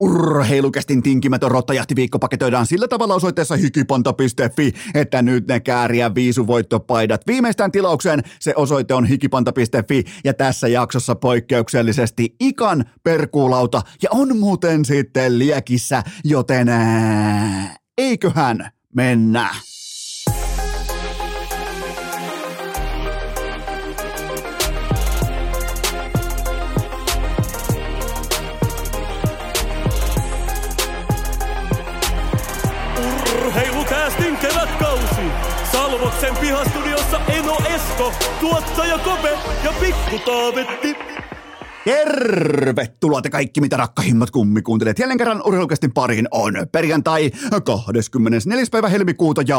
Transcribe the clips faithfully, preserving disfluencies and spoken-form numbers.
Urheilukästin tinkimätön rottajahti viikko paketöidään sillä tavalla osoitteessa hikipanta piste fi, että nyt ne Käärijän viisuvoittopaidat viimeistään tilaukseen. Se osoite on hikipanta piste fi ja tässä jaksossa poikkeuksellisesti Ikan Perkuulauta ja on muuten sitten liekissä, joten ää, eiköhän mennä. Salvoksen pihastudiossa Eino Esko, tuottaja Kope ja Pikku Taavetti. Tervetuloa te kaikki, mitä rakkahimmat kummi kuuntelet. Jälleen kerran urheilukästin pariin on perjantai kahdeskymmenesneljäs päivä helmikuuta ja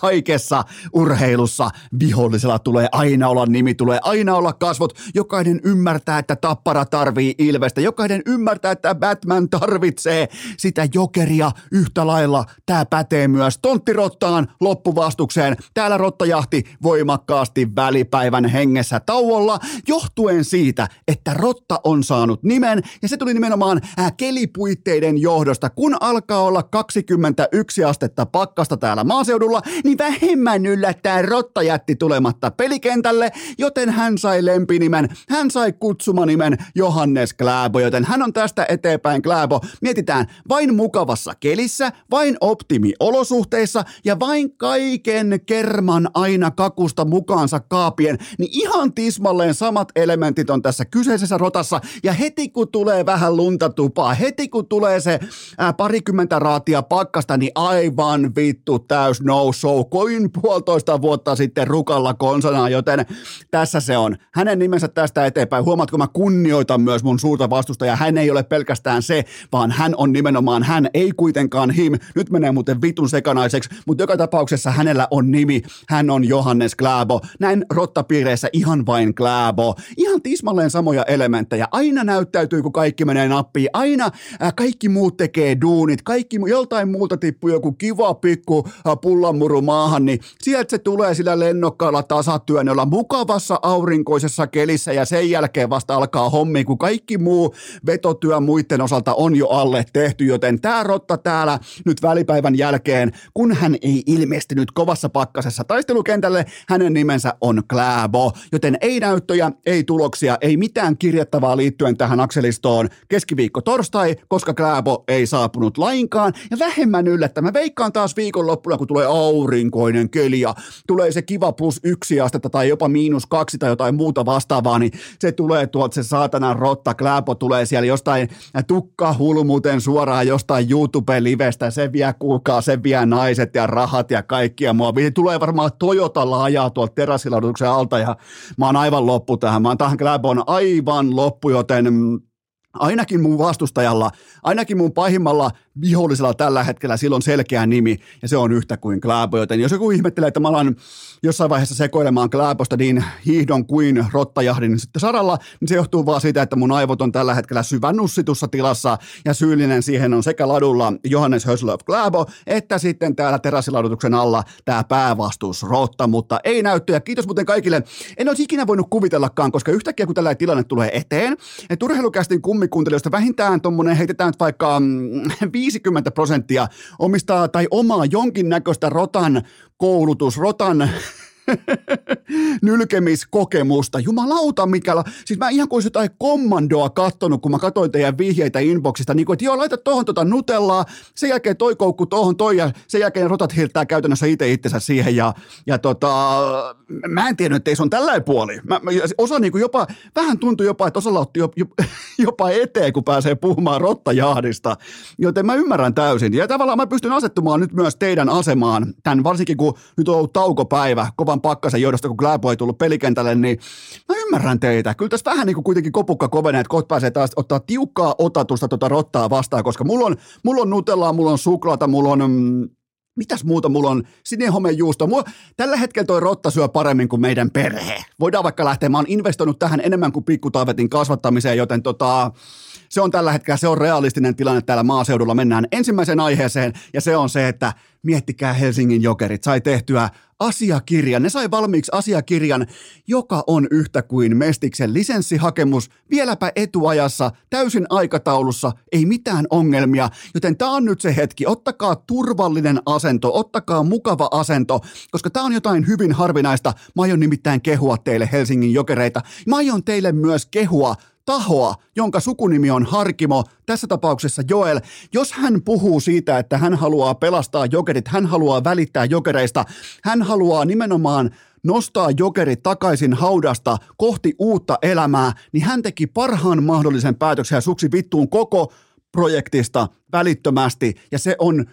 kaikessa urheilussa vihollisella tulee aina olla nimi, tulee aina olla kasvot. Jokainen ymmärtää, että Tappara tarvii Ilvestä. Jokainen ymmärtää, että Batman tarvitsee sitä Jokeria yhtä lailla. Tämä pätee myös tonttirottaan loppuvastukseen. Täällä rottajahti voimakkaasti välipäivän hengessä tauolla. Johtuen siitä, että rotta on saanut nimen ja se tuli nimenomaan kelipuitteiden johdosta. Kun alkaa olla kaksikymmentäyksi astetta pakkasta täällä maaseudulla, niin vähemmän yllättäen rotta jätti tulematta pelikentälle, joten hän sai lempinimen, hän sai kutsumanimen Johannes Klæbo, joten hän on tästä eteenpäin Klæbo. Mietitään vain mukavassa kelissä, vain optimiolosuhteissa ja vain kaiken kerman aina kakusta mukaansa kaapien, niin ihan tismalleen samat elementit on tässä kyseisessä rotassa ja heti kun tulee vähän lunta tupaa, heti kun tulee se ää, parikymmentä raatia pakkasta, niin aivan vittu täys no show, kuin puolitoista vuotta sitten rukalla konsanaan, joten tässä se on. Hänen nimensä tästä eteenpäin. Huomaatko, mä kunnioitan myös mun suurta vastustajaa. Hän ei ole pelkästään se, vaan hän on nimenomaan hän, ei kuitenkaan him. Nyt menee muuten vitun sekanaiseksi, mutta joka tapauksessa hänellä on nimi. Hän on Johannes Klæbo. Näin rottapiireissä ihan vain Klæbo. Ihan tismalleen samoja elementtejä. Aina näyttäytyy, kun kaikki menee nappiin. Aina ää, kaikki muut tekee duunit. Kaikki, joltain muuta tippuu joku kiva pikku ää, pullanmuru maahan, niin sieltä se tulee sillä lennokkaalla tasatyönöllä mukavassa aurinkoisessa kelissä ja sen jälkeen vasta alkaa hommi, kun kaikki muu vetotyö muiden osalta on jo alle tehty. Joten tää rotta täällä nyt välipäivän jälkeen, kun hän ei ilmestynyt kovassa pakkasessa taistelukentälle, hänen nimensä on Klæbo, joten ei näyttö ei tuloksia, ei mitään kirjattavaa liittyen tähän akselistoon keskiviikko torstai, koska Klæbo ei saapunut lainkaan ja vähemmän yllättävää. Veikkaan taas viikonloppuna, kun tulee aurinkoinen keli ja tulee se kiva plus yksi astetta tai jopa miinus kaksi tai jotain muuta vastaavaa, niin se tulee tuolta se saatanan rotta Klæbo tulee siellä jostain tukkahulmuten suoraan jostain YouTube-livestä, se vie kuulkaa, se vie naiset ja rahat ja kaikkia mua. Tulee varmaan Toyotalla ajaa tuolta terassilauduksen alta ja mä oon aivan loppu. Tähän. Mä oon tähän Klæbon aivan loppu, joten ainakin mun vastustajalla, ainakin mun pahimmalla vihollisella tällä hetkellä sillä on selkeä nimi ja se on yhtä kuin Klæbo, joten jos joku ihmettelee, että mä alan jossain vaiheessa sekoilemaan Klæbosta niin hiihdon kuin rottajahdin sitten saralla, niin se johtuu vaan siitä, että mun aivot on tällä hetkellä syvän nussitussa tilassa ja syyllinen siihen on sekä ladulla Johannes Höslöf Klæbo että sitten täällä terassiladutuksen alla tää päävastuusrotta, mutta ei näyttöjä. Kiitos muuten kaikille. En olisi ikinä voinut kuvitellakaan, koska yhtäkkiä kun tällainen tilanne tulee eteen, että urheilukästin kummikuuntelijoista vähintään tuommoinen heitetään vaikka mm, viisikymmentä prosenttia omistaa tai omaa jonkinnäköistä rotan koulutus, rotan nylkemiskokemusta. Jumalauta, Mikaela. Siis mä ihan kuin olisi jotain kommandoa kattonut, kun mä katsoin teidän vihjeitä inboxista, niin kuin, että joo, laita tohon tota nutellaa, sen jälkeen toi koukku tohon toi, ja sen jälkeen rotat hirttää käytännössä itse itsensä siihen, ja, ja tota, mä en tiedä, että ei se on tällainen puoli. Mä, osa niin kuin jopa, vähän tuntui jopa, että osalla otti jopa eteen, kun pääsee puhumaan rottajahdista, joten mä ymmärrän täysin, ja tavallaan mä pystyn asettumaan nyt myös teidän asemaan, tämän varsinkin kun nyt on ollut taukopäivä, kova pakkasen johdosta, kun Klæbo ei tullut pelikentälle, niin mä ymmärrän teitä. Kyllä tässä vähän niin kuin kuitenkin kopukka kovenee, että kohta pääsee taas ottaa tiukkaa otatusta tuota rottaa vastaan, koska mulla on, mulla on nutellaa, mulla on suklaata, mulla on... Mm, mitäs muuta mulla on? Sinihomejuusto. Mua, tällä hetkellä toi rotta syö paremmin kuin meidän perhe. Voidaan vaikka lähteä. Mä oon investoinut tähän enemmän kuin Pikku Taavetin kasvattamiseen, joten tota... Se on tällä hetkellä, se on realistinen tilanne täällä maaseudulla. Mennään ensimmäiseen aiheeseen ja se on se, että miettikää Helsingin Jokerit. Sai tehtyä asiakirjan. Ne sai valmiiksi asiakirjan, joka on yhtä kuin Mestiksen lisenssihakemus, vieläpä etuajassa, täysin aikataulussa, ei mitään ongelmia, joten tämä on nyt se hetki, ottakaa turvallinen asento, ottakaa mukava asento, koska tämä on jotain hyvin harvinaista. Mä aion nimittäin kehua teille Helsingin Jokereita, mä aion teille myös kehua tahoa, jonka sukunimi on Harkimo, tässä tapauksessa Joel. Jos hän puhuu siitä, että hän haluaa pelastaa Jokerit, hän haluaa välittää Jokereista, hän haluaa nimenomaan nostaa Jokerit takaisin haudasta kohti uutta elämää, niin hän teki parhaan mahdollisen päätöksen ja suksi vittuun koko projektista välittömästi, ja se on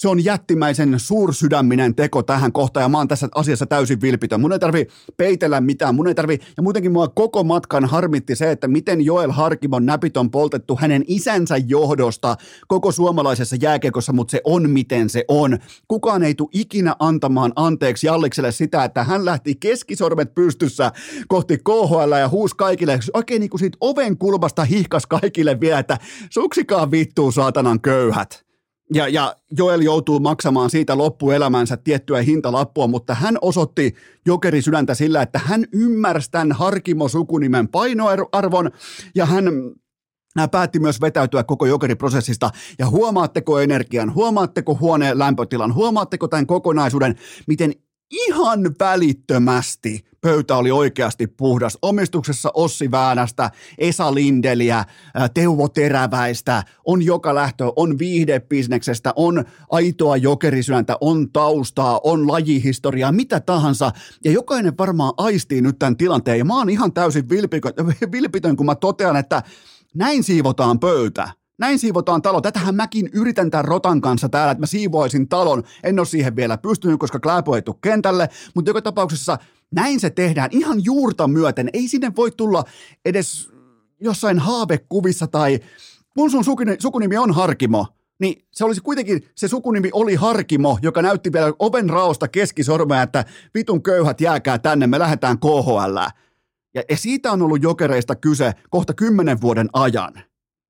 Se on jättimäisen suursydäminen teko tähän kohtaan, ja mä oon tässä asiassa täysin vilpitön. Mun ei tarvi peitellä mitään, mun ei tarvi, ja muutenkin mua koko matkan harmitti se, että miten Joel Harkimon näpit on poltettu hänen isänsä johdosta koko suomalaisessa jääkiekossa, mutta se on miten se on. Kukaan ei tule ikinä antamaan anteeksi Jallikselle sitä, että hän lähti keskisormet pystyssä kohti K H L ja huusi kaikille, oikein niin kuin siitä oven kulmasta hihkas kaikille vielä, että suksikaa vittuun saatanan köyhät. Ja, ja Joel joutuu maksamaan siitä loppuelämänsä tiettyä hintalappua, mutta hän osoitti jokerisydäntä sillä, että hän ymmärsi tämän Harkimo-sukunimen painoarvon, ja hän päätti myös vetäytyä koko jokeriprosessista. Ja huomaatteko energian, huomaatteko huoneen lämpötilan, huomaatteko tämän kokonaisuuden, miten ihan välittömästi pöytä oli oikeasti puhdas. Omistuksessa Ossi Väänästä, Esa Lindelliä, Teuvo Teräväistä, on joka lähtö, on viihdebisneksestä, on aitoa jokerisydäntä, on taustaa, on lajihistoriaa, mitä tahansa. Ja jokainen varmaan aistii nyt tämän tilanteen. Ja mä oon ihan täysin vilpitön, kun mä totean, että näin siivotaan pöytä. Näin siivotaan talo. Tätähän mäkin yritän tämän rotan kanssa täällä, että mä siivoisin talon. En ole siihen vielä pystynyt, koska Klæbo ei tule kentälle, mutta joka tapauksessa näin se tehdään ihan juurta myöten. Ei sinne voi tulla edes jossain haavekuvissa tai kun sun sukunimi on Harkimo, niin se olisi kuitenkin, se sukunimi oli Harkimo, joka näytti vielä oven raosta keskisormea, että vitun köyhät jääkää tänne, me lähdetään K H L:ään. Ja siitä on ollut jokereista kyse kohta kymmenen vuoden ajan.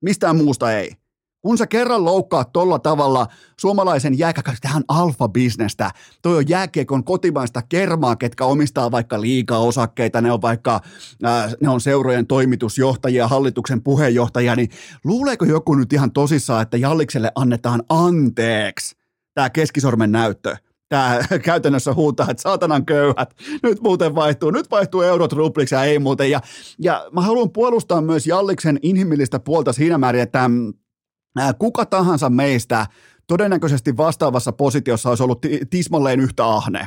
Mistään muusta ei. Kun sä kerran loukkaat tolla tavalla suomalaisen jääkiekon, tähän alfa-bisnestä, toi on jääkiekon kotimaista kermaa, ketkä omistaa vaikka liikaa osakkeita, ne on vaikka äh, ne on seurojen toimitusjohtajia, hallituksen puheenjohtajia, niin luuleeko joku nyt ihan tosissaan, että Jallikselle annetaan anteeksi tämä keskisormen näyttö? Tää käytännössä huutaa, että saatanan köyhät, nyt muuten vaihtuu, nyt vaihtuu eurot rupliksi ja ei muuten. Ja, ja mä haluan puolustaa myös Jalliksen inhimillistä puolta siinä määrin, että kuka tahansa meistä todennäköisesti vastaavassa positiossa olisi ollut tismalleen yhtä ahne.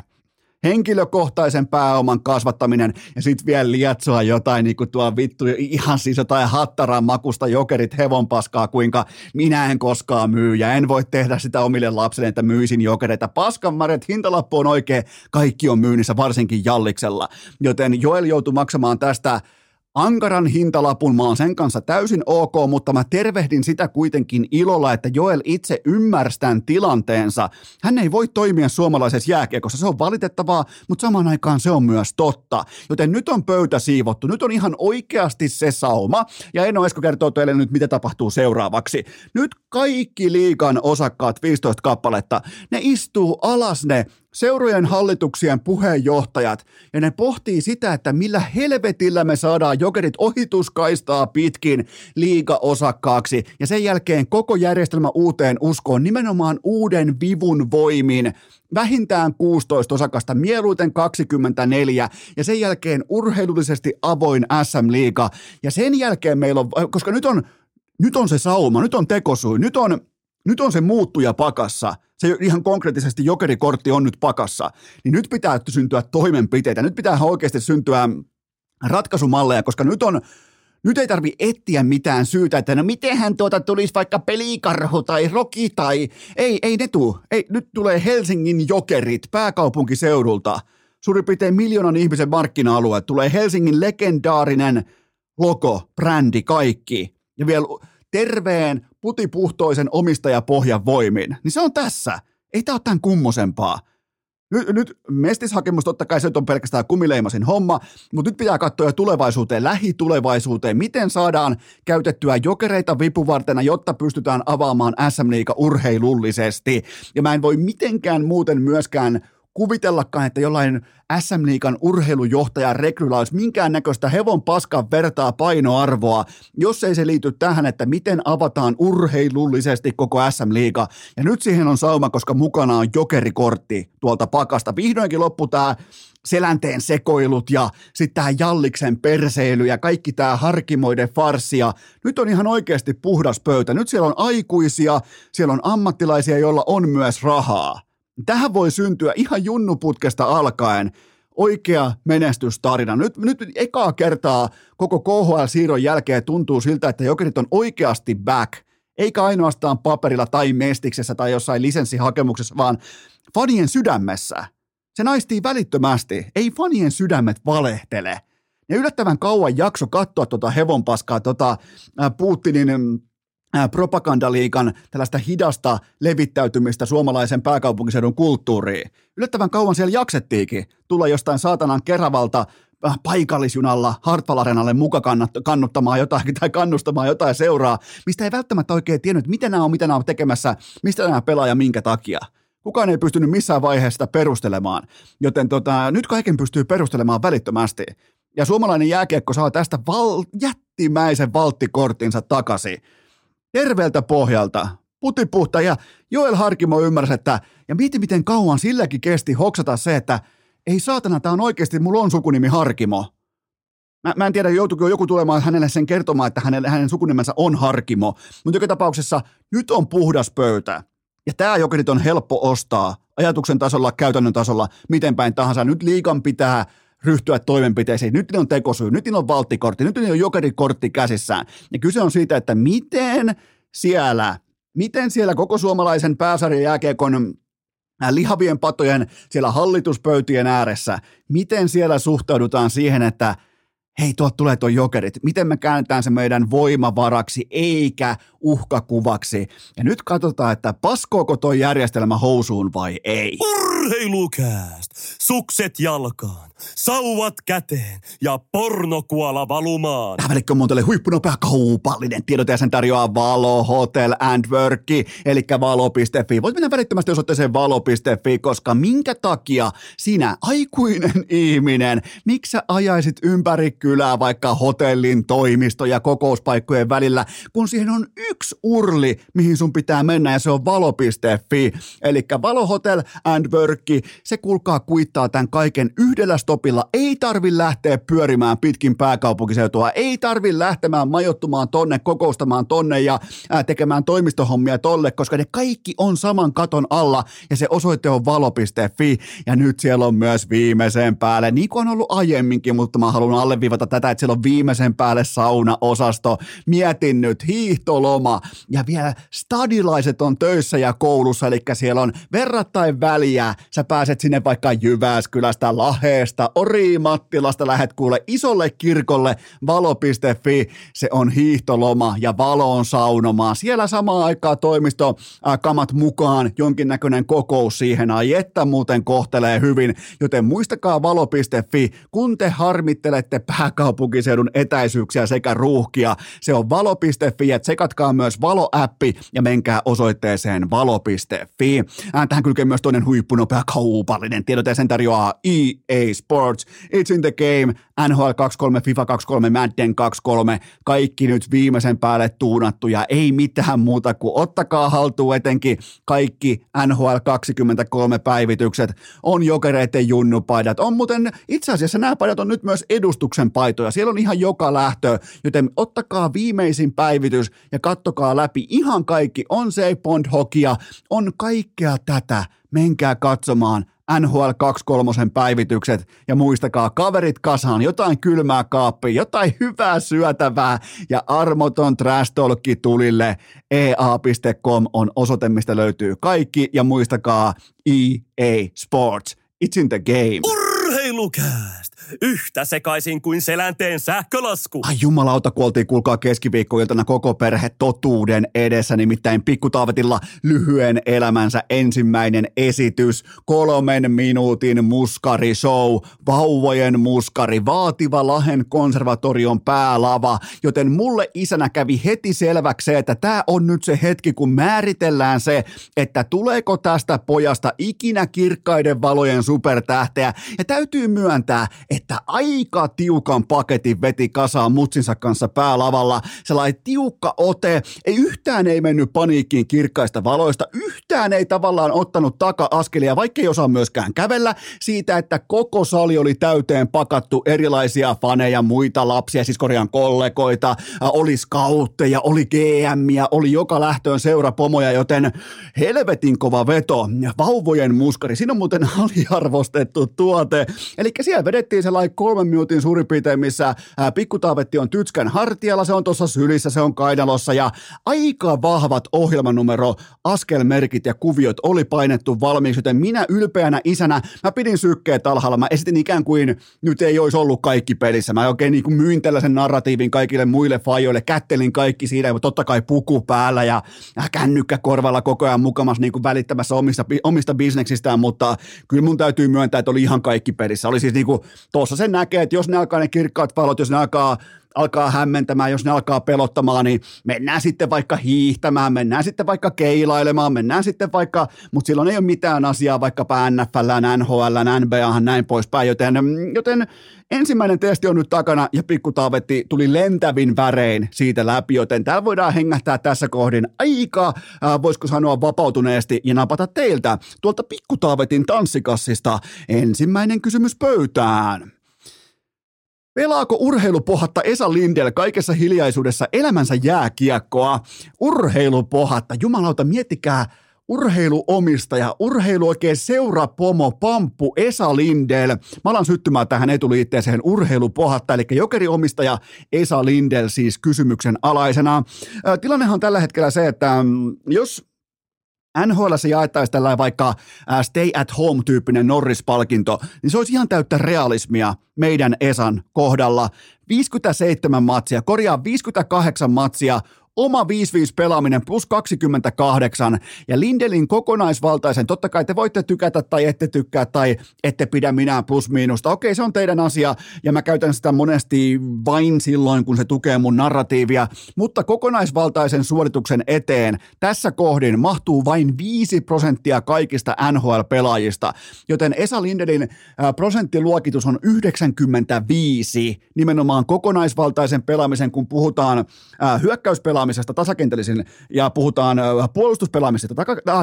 Henkilökohtaisen pääoman kasvattaminen ja sitten vielä lietsoa jotain niin kuin tuo vittu ihan siis jotain hattaran makusta jokerit hevonpaskaa, kuinka minä en koskaan myy ja en voi tehdä sitä omille lapsille, että myisin jokereita. Paskanmarjat, hintalappu on oikein, kaikki on myynnissä, varsinkin Jalliksella, joten Joel joutui maksamaan tästä ankaran hintalapun, mä oon sen kanssa täysin ok, mutta mä tervehdin sitä kuitenkin ilolla, että Joel itse ymmärsi tämän tilanteensa. Hän ei voi toimia suomalaisessa jääkiekossa, se on valitettavaa, mutta samaan aikaan se on myös totta. Joten nyt on pöytä siivottu, nyt on ihan oikeasti se sauma, ja Eino Esko kertoo teille nyt, mitä tapahtuu seuraavaksi. Nyt kaikki liigan osakkaat, viisitoista kappaletta, ne istuu alas ne seurojen hallituksien puheenjohtajat, ja ne pohtii sitä, että millä helvetillä me saadaan jokerit ohituskaistaa pitkin liigaosakkaaksi, ja sen jälkeen koko järjestelmä uuteen uskoon, nimenomaan uuden vivun voimin, vähintään kuusitoista osakasta, mieluiten kaksikymmentäneljä, ja sen jälkeen urheilullisesti avoin S M-liiga, ja sen jälkeen meillä on, koska nyt on, nyt on se sauma, nyt on tekosui, nyt on Nyt on se muuttuja pakassa, se ihan konkreettisesti jokerikortti on nyt pakassa, niin nyt pitää syntyä toimenpiteitä, nyt pitää oikeasti syntyä ratkaisumalleja, koska nyt on, nyt ei tarvi etsiä mitään syytä, että no mitenhän tuota tulisi vaikka pelikarhu tai roki tai, ei, ei ne tuu, ei, nyt tulee Helsingin Jokerit pääkaupunkiseudulta, suurin piirtein miljoonan ihmisen markkina-alue, tulee Helsingin legendaarinen logo, brändi, kaikki, ja vielä terveen, putipuhtoisen omistajapohjan voimin, niin se on tässä. Ei tämä ole tämän kummosempaa. Nyt, nyt mestishakemus, totta kai se on pelkästään kumileimasin homma, mutta nyt pitää katsoa tulevaisuuteen, lähitulevaisuuteen, miten saadaan käytettyä jokereita vipuvartena, jotta pystytään avaamaan S M-liiga urheilullisesti. Ja mä en voi mitenkään muuten myöskään kuvitellakaan, että jollain äs äm-liigan urheilujohtajan rekryllä olisi minkäännäköistä hevon paskan vertaa painoarvoa, jos ei se liity tähän, että miten avataan urheilullisesti koko äs äm-liiga. Ja nyt siihen on sauma, koska mukana on jokerikortti tuolta pakasta. Vihdoinkin loppu tämä Selänteen sekoilut ja sitten tämä Jalliksen perseily ja kaikki tämä Harkimoiden farssi. Nyt on ihan oikeasti puhdas pöytä. Nyt siellä on aikuisia, siellä on ammattilaisia, joilla on myös rahaa. Tähän voi syntyä ihan junnuputkesta alkaen oikea menestystarina. Nyt, nyt ekaa kertaa koko K H L-siirron jälkeen tuntuu siltä, että Jokerit on oikeasti back, eikä ainoastaan paperilla tai mestiksessä tai jossain lisenssihakemuksessa, vaan fanien sydämessä. Se naistii välittömästi. Ei fanien sydämet valehtele. Ne yllättävän kauan jakso katsoa tuota hevonpaskaa, tuota Putinin propagandaliikan tällaista hidasta levittäytymistä suomalaisen pääkaupunkiseudun kulttuuriin. Yllättävän kauan siellä jaksettiinkin tulla jostain saatanan Keravalta paikallisjunalla Hartwall-areenalle muka kannuttamaan jotain tai kannustamaan jotain seuraa, mistä ei välttämättä oikein tiennyt, mitä nämä on, mitä nämä on tekemässä, mistä nämä pelaa ja minkä takia. Kukaan ei pystynyt missään vaiheessa sitä perustelemaan, joten tota, nyt kaiken pystyy perustelemaan välittömästi. Ja suomalainen jääkiekko saa tästä val- jättimäisen valttikorttinsa takaisin. Terveeltä pohjalta, putipuhta ja Joel Harkimo ymmärsi, että ja mieti miten kauan silläkin kesti hoksata se, että ei saatana, tää on oikeasti, mulla on sukunimi Harkimo. Mä, mä en tiedä, joutuiko joku tulemaan hänelle sen kertomaan, että hänen, hänen sukunimensä on Harkimo, mutta joka tapauksessa nyt on puhdas pöytä. Ja tämä Jokerit on helppo ostaa ajatuksen tasolla, käytännön tasolla, miten päin tahansa. Nyt liigan pitää ryhtyä toimenpiteisiin. Nyt niillä on tekosyy, nyt niillä on valttikortti, nyt niillä on jokerikortti käsissään. Ja kyse on siitä, että miten siellä, miten siellä koko suomalaisen pääsarjan jääkiekon lihavien patojen siellä hallituspöytien ääressä, miten siellä suhtaudutaan siihen, että hei, tuot tulee tuon Jokerit. Miten me käännetään se meidän voimavaraksi eikä uhkakuvaksi? Ja nyt katsotaan, että paskooko tuo järjestelmä housuun vai ei. Urheilukääst! Sukset jalkaan, sauvat käteen ja pornokuola valumaan. Tämä välikkö on mun teille huippunopea kaupallinen tiedot ja sen tarjoaa Valo Hotel and Work, eli valo piste fi. Voit mennä välittömästi osoitteeseen valo piste fi, koska minkä takia sinä, aikuinen ihminen, miksi sä ajaisit ympäri kylää vaikka hotellin, toimisto ja kokouspaikkojen välillä, kun siihen on yksi urli, mihin sun pitää mennä ja se on valo piste fi. Eli Valo Hotel and Work, se kuulkaa kuittaa tämän kaiken yhdellä stopilla. Ei tarvi lähteä pyörimään pitkin pääkaupunkiseutua, ei tarvi lähtemään majoittumaan tonne, kokoustamaan tonne ja ää, tekemään toimistohommia tolle, koska ne kaikki on saman katon alla ja se osoite on valo piste fi ja nyt siellä on myös viimeisen päälle, niin kuin on ollut aiemminkin, mutta mä haluan alleviivata tätä, että siellä on viimeisen päälle saunaosasto, mietin nyt hiihtoloma ja vielä stadilaiset on töissä ja koulussa, eli siellä on verrattain väliä, sä pääset sinne vaikka Jyväskylästä, Lahdesta, Orimattilasta, lähet kuule isolle kirkolle, valo piste fi, se on hiihtoloma ja Valo on saunomaa. Siellä samaan aikaan toimisto äh, kamat mukaan, jonkinnäköinen kokous siihen, ai että muuten kohtelee hyvin, joten muistakaa valo piste fi, kun te harmittelette pääkaupunkiseudun etäisyyksiä sekä ruuhkia, se on valo piste fi ja tsekatkaa myös Valo-appi ja menkää osoitteeseen valo piste fi. Äh, tähän kylkee myös toinen huippunopea kaupallinen tiedot ja sen tarjoaa E A Sports, It's in the Game, N H L kaksikymmentäkolme, FIFA kaksikymmentäkolme, Madden kaksikymmentäkolme, kaikki nyt viimeisen päälle tuunattuja, ei mitään muuta kuin ottakaa haltuun etenkin kaikki N H L kaksikymmentäkolme päivitykset, on Jokereiden junnupaidat, on muuten itse asiassa nämä paidat on nyt myös edustuksen paitoja, siellä on ihan joka lähtö, joten ottakaa viimeisin päivitys ja kattokaa läpi ihan kaikki, on se Bond-hokia, on kaikkea tätä, menkää katsomaan N H L kaksikymmentäkolme päivitykset ja muistakaa kaverit kasaan, jotain kylmää kaappia, jotain hyvää syötävää ja armoton trash talkki tulille. E A piste com on osoite, mistä löytyy kaikki ja muistakaa E A Sports, It's in the Game. Urheilukääst! Yhtä sekaisin kuin selänteen sähkölasku. Ai jumalauta, kuoltiin kuulkaa keskiviikkoiltana koko perhe totuuden edessä. Nimittäin Pikkutaavetilla lyhyen elämänsä ensimmäinen esitys. Kolmen minuutin muskarishow. Vauvojen muskari. Vaativa Lahden konservatorion päälava. Joten mulle isänä kävi heti selväksi, että tää on nyt se hetki, kun määritellään se, että tuleeko tästä pojasta ikinä kirkkaiden valojen supertähteä. Ja täytyy myöntää, että aika tiukan paketin veti kasaan mutsinsa kanssa päälavalla. Sellainen tiukka ote, ei yhtään ei mennyt paniikkiin kirkkaista valoista, yhtään ei tavallaan ottanut taka-askelia, vaikka ei osaa myöskään kävellä siitä, että koko sali oli täyteen pakattu erilaisia faneja, muita lapsia, siis korjaan kollegoita, oli skautteja, oli G M:iä, oli joka lähtöön seurapomoja, joten helvetin kova veto. Vauvojen muskari, siinä on muuten aliarvostettu tuote, eli siellä vedettiin sellainen kolmen minuutin suurin piirtein, missä Pikkutaavetti on tytskän hartialla, se on tuossa sylissä, se on kainalossa ja aika vahvat ohjelmanumero, askelmerkit ja kuviot oli painettu valmiiksi, joten minä ylpeänä isänä, mä pidin sykkeet alhaalla, mä esitin ikään kuin nyt ei olisi ollut kaikki pelissä, mä oikein niin kuin myin tällaisen narratiivin kaikille muille fajoille, kättelin kaikki siinä, totta kai puku päällä ja kännykkä korvalla koko ajan mukamas niin kuin välittämässä omista, omista bisneksistään, mutta kyllä mun täytyy myöntää, että oli ihan kaikki pelissä, oli siis niin Niinku, tuossa sen näkee, että jos ne alkaa ne kirkkaat valot, jos ne alkaa, alkaa hämmentämään, jos ne alkaa pelottamaan, niin mennään sitten vaikka hiihtämään, mennään sitten vaikka keilailemaan, mennään sitten vaikka, mutta silloin ei ole mitään asiaa vaikkapa N F L:ään, N H L:ään, N B A:han näin poispäin, joten, joten ensimmäinen testi on nyt takana ja Pikkutaavetti tuli lentävin värein siitä läpi, joten täällä voidaan hengähtää tässä kohdin aika, äh, voisiko sanoa vapautuneesti ja napata teiltä tuolta Pikkutaavetin tanssikassista ensimmäinen kysymys pöytään. Pelaako urheilupohatta Esa Lindell kaikessa hiljaisuudessa elämänsä jääkiekkoa? Urheilupohatta, jumalauta, miettikää urheiluomistaja, urheilu oikein seurapomo, pamppu Esa Lindell. Mä alan syttymään tähän etuliitteeseen urheilupohatta, eli jokeriomistaja Esa Lindell siis kysymyksen alaisena. Tilannehan on tällä hetkellä se, että jos N H L:ssä jaettaisiin tällainen vaikka stay at home-tyyppinen Norris-palkinto, niin se olisi ihan täyttä realismia meidän Esan kohdalla. viisikymmentäseitsemän matsia, korjaa viisikymmentäkahdeksan matsia, oma viisi viisi pelaaminen plus kaksikymmentäkahdeksan ja Lindelin kokonaisvaltaisen, totta kai te voitte tykätä tai ette tykkää tai ette pidä minä plus miinusta. Okei, se on teidän asia ja mä käytän sitä monesti vain silloin, kun se tukee mun narratiivia, mutta kokonaisvaltaisen suorituksen eteen tässä kohdin mahtuu vain viisi prosenttia kaikista N H L-pelaajista, joten Esa Lindelin prosenttiluokitus on yhdeksänkymmentäviisi nimenomaan kokonaisvaltaisen pelaamisen, kun puhutaan hyökkäyspelaamisesta, tasakentällisin ja puhutaan puolustuspelaamisesta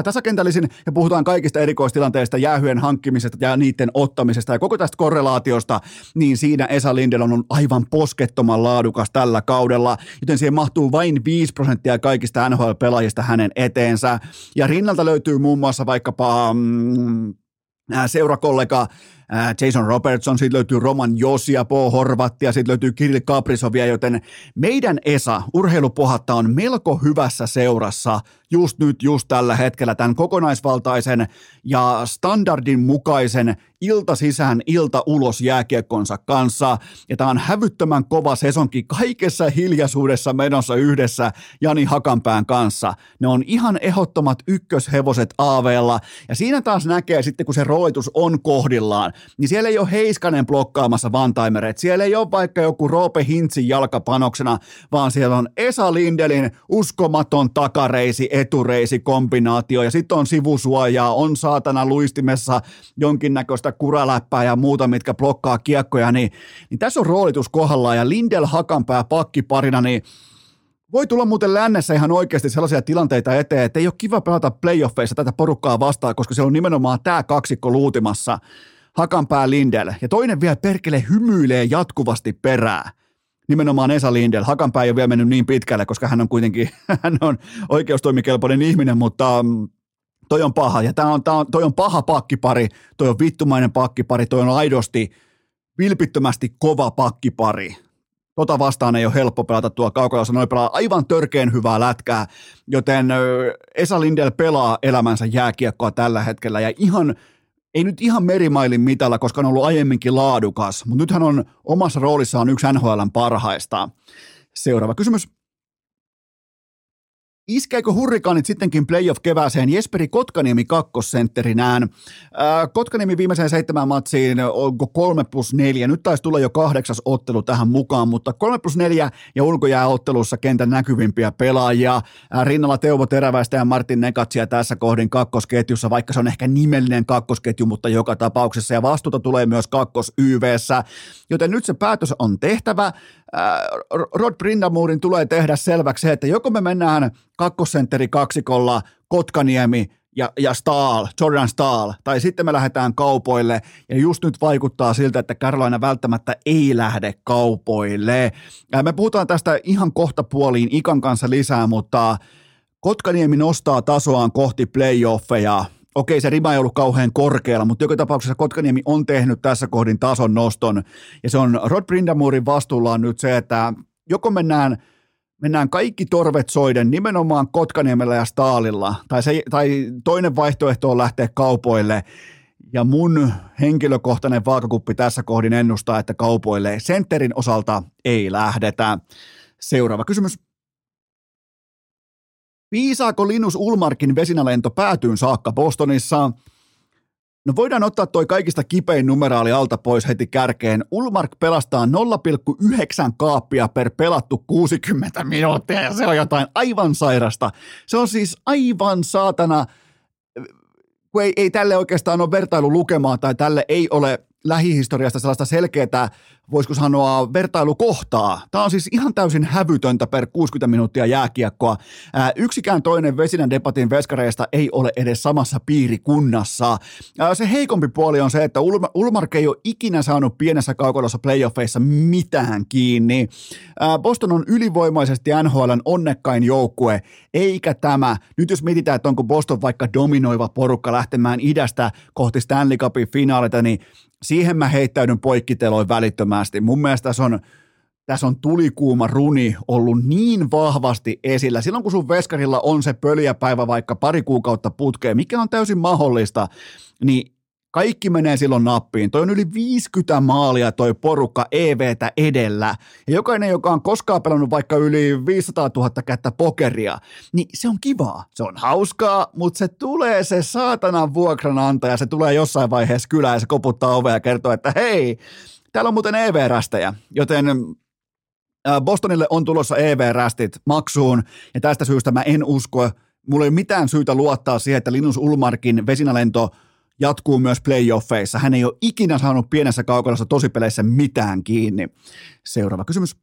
tasakentällisin ja puhutaan kaikista erikoistilanteista, jäähyjen hankkimisesta ja niiden ottamisesta ja koko tästä korrelaatiosta, niin siinä Esa Lindell on aivan poskettoman laadukas tällä kaudella, joten siihen mahtuu vain viisi prosenttia kaikista N H L-pelaajista hänen eteensä ja rinnalta löytyy muun muassa vaikkapa mm, seurakollega Jason Robertson, siitä löytyy Roman Josia, Bo Horvattia, siitä löytyy Kirill Kaprizovia, joten meidän Esa, urheilupohatta, on melko hyvässä seurassa just nyt, just tällä hetkellä tämän kokonaisvaltaisen ja standardin mukaisen ilta sisään, ilta ulos jääkiekkonsa kanssa. Ja tämä on hävyttömän kova sesonki kaikessa hiljaisuudessa menossa yhdessä Jani Hakanpään kanssa. Ne on ihan ehdottomat ykköshevoset aaveella ja siinä taas näkee sitten, kun se roitus on kohdillaan, niin siellä ei ole Heiskanen blokkaamassa one-timereet, siellä ei ole vaikka joku Roope Hintsin jalkapanoksena, vaan siellä on Esa Lindelin uskomaton takareisi, etureisi, kombinaatio, ja sitten on sivusuojaa, on saatana luistimessa jonkinnäköistä kuraläppää ja muuta, mitkä blokkaa kiekkoja, niin, niin tässä on roolitus kohdallaan, ja Lindell Hakanpää pakkiparina, niin voi tulla muuten lännessä ihan oikeasti sellaisia tilanteita eteen, että ei ole kiva pelata playoffeissa tätä porukkaa vastaan, koska se on nimenomaan tämä kaksikko luutimassa, Hakanpää Lindell. Ja toinen vielä perkele hymyilee jatkuvasti perää. Nimenomaan Esa Lindell. Hakanpää ei ole vielä mennyt niin pitkälle, koska hän on kuitenkin hän on oikeustoimikelpoinen ihminen, mutta toi on paha. Ja tämä on, tämä on, toi on paha pakkipari, toi on vittumainen pakkipari, toi on aidosti vilpittömästi kova pakkipari. Tota vastaan ei ole helppo pelata tuolla kaukalossa, noi pelaa aivan törkeen hyvää lätkää, joten Esa Lindell pelaa elämänsä jääkiekkoa tällä hetkellä ja ihan ei nyt ihan merimailin mitalla, koska on ollut aiemminkin laadukas, mutta nythän on omassa roolissaan yksi N H L:n parhaista. Seuraava kysymys. Iskeekö hurrikaanit sittenkin playoff-kevääseen Jesperi Kotkaniemi kakkosentterinään? Kotkaniemi viimeiseen seitsemään matsiin, onko kolme plus neljä? Nyt taisi tulla jo kahdeksas ottelu tähän mukaan, mutta kolme plus neljä ja ulkojääottelussa kentän näkyvimpiä pelaajia. Rinnalla Teuvo Teräväistä ja Martin Nekatsia tässä kohdin kakkosketjussa, vaikka se on ehkä nimellinen kakkosketju, mutta joka tapauksessa. Ja vastuuta tulee myös kakkosyvessä, joten nyt se päätös on tehtävä. Rod Brind'Amourin tulee tehdä selväksi se, että joko me mennään kakkosentteri kaksikolla Kotkaniemi ja, ja Staal, Jordan Staal, tai sitten me lähdetään kaupoille, ja just nyt vaikuttaa siltä, että Carolina välttämättä ei lähde kaupoille. Me puhutaan tästä ihan kohta puoliin Ikan kanssa lisää, mutta Kotkaniemi nostaa tasoaan kohti playoffeja. Okei, se rima ei ollut kauhean korkealla, mutta joka tapauksessa Kotkaniemi on tehnyt tässä kohdin tason noston, ja se on Rod Brind'Amourin vastuulla nyt se, että joko mennään, mennään kaikki torvet soiden nimenomaan Kotkaniemellä ja Staalilla, tai, se, tai toinen vaihtoehto on lähteä kaupoille, ja mun henkilökohtainen vaakakuppi tässä kohdin ennustaa, että kaupoille sentterin osalta ei lähdetä. Seuraava kysymys. Piisaako Linus Ullmarkin vesinälento päätyyn saakka Bostonissa? No voidaan ottaa toi kaikista kipein numeraali alta pois heti kärkeen. Ullmark pelastaa nolla pilkku yhdeksän kaappia per pelattu kuusikymmentä minuuttia, ja se on jotain aivan sairasta. Se on siis aivan saatana, kun ei, ei tälle oikeastaan ole vertailulukemaa tai tälle ei ole lähihistoriasta sellaista selkeää, voisiko sanoa, vertailukohtaa. Tämä on siis ihan täysin hävytöntä per kuusikymmentä minuuttia jääkiekkoa. Ää, yksikään toinen Vesinän debatin veskareista ei ole edes samassa piirikunnassa. Ää, se heikompi puoli on se, että Ulma- Ullmark ei ole ikinä saanut pienessä kaukolossa playoffeissa mitään kiinni. Ää, Boston on ylivoimaisesti N H L:n onnekkain joukkue, eikä tämä. Nyt jos mietitään, että onko Boston vaikka dominoiva porukka lähtemään idästä kohti Stanley Cupin finaalita, niin siihen mä heittäydyn poikkiteloin välittömästi. Mun mielestä tässä on, tässä on tulikuuma runi ollut niin vahvasti esillä. Silloin kun sun veskarilla on se pöljäpäivä vaikka pari kuukautta putkeen, mikä on täysin mahdollista, niin kaikki menee silloin nappiin. Toi on yli viisikymmentä maalia toi porukka E V:tä edellä. Ja jokainen, joka on koskaan pelannut vaikka yli viisisataatuhatta kättä pokeria, niin se on kivaa. Se on hauskaa, mutta se tulee se saatanan vuokranantaja. Se tulee jossain vaiheessa kylään ja se koputtaa ovea ja kertoo, että hei, täällä on muuten E V-rästejä, joten Bostonille on tulossa E V-rästit maksuun, ja tästä syystä mä en usko, mulla ei ole mitään syytä luottaa siihen, että Linus Ullmarkin vesinälento jatkuu myös playoffeissa. Hän ei ole ikinä saanut pienessä kaukalossa tosipeleissä mitään kiinni. Seuraava kysymys.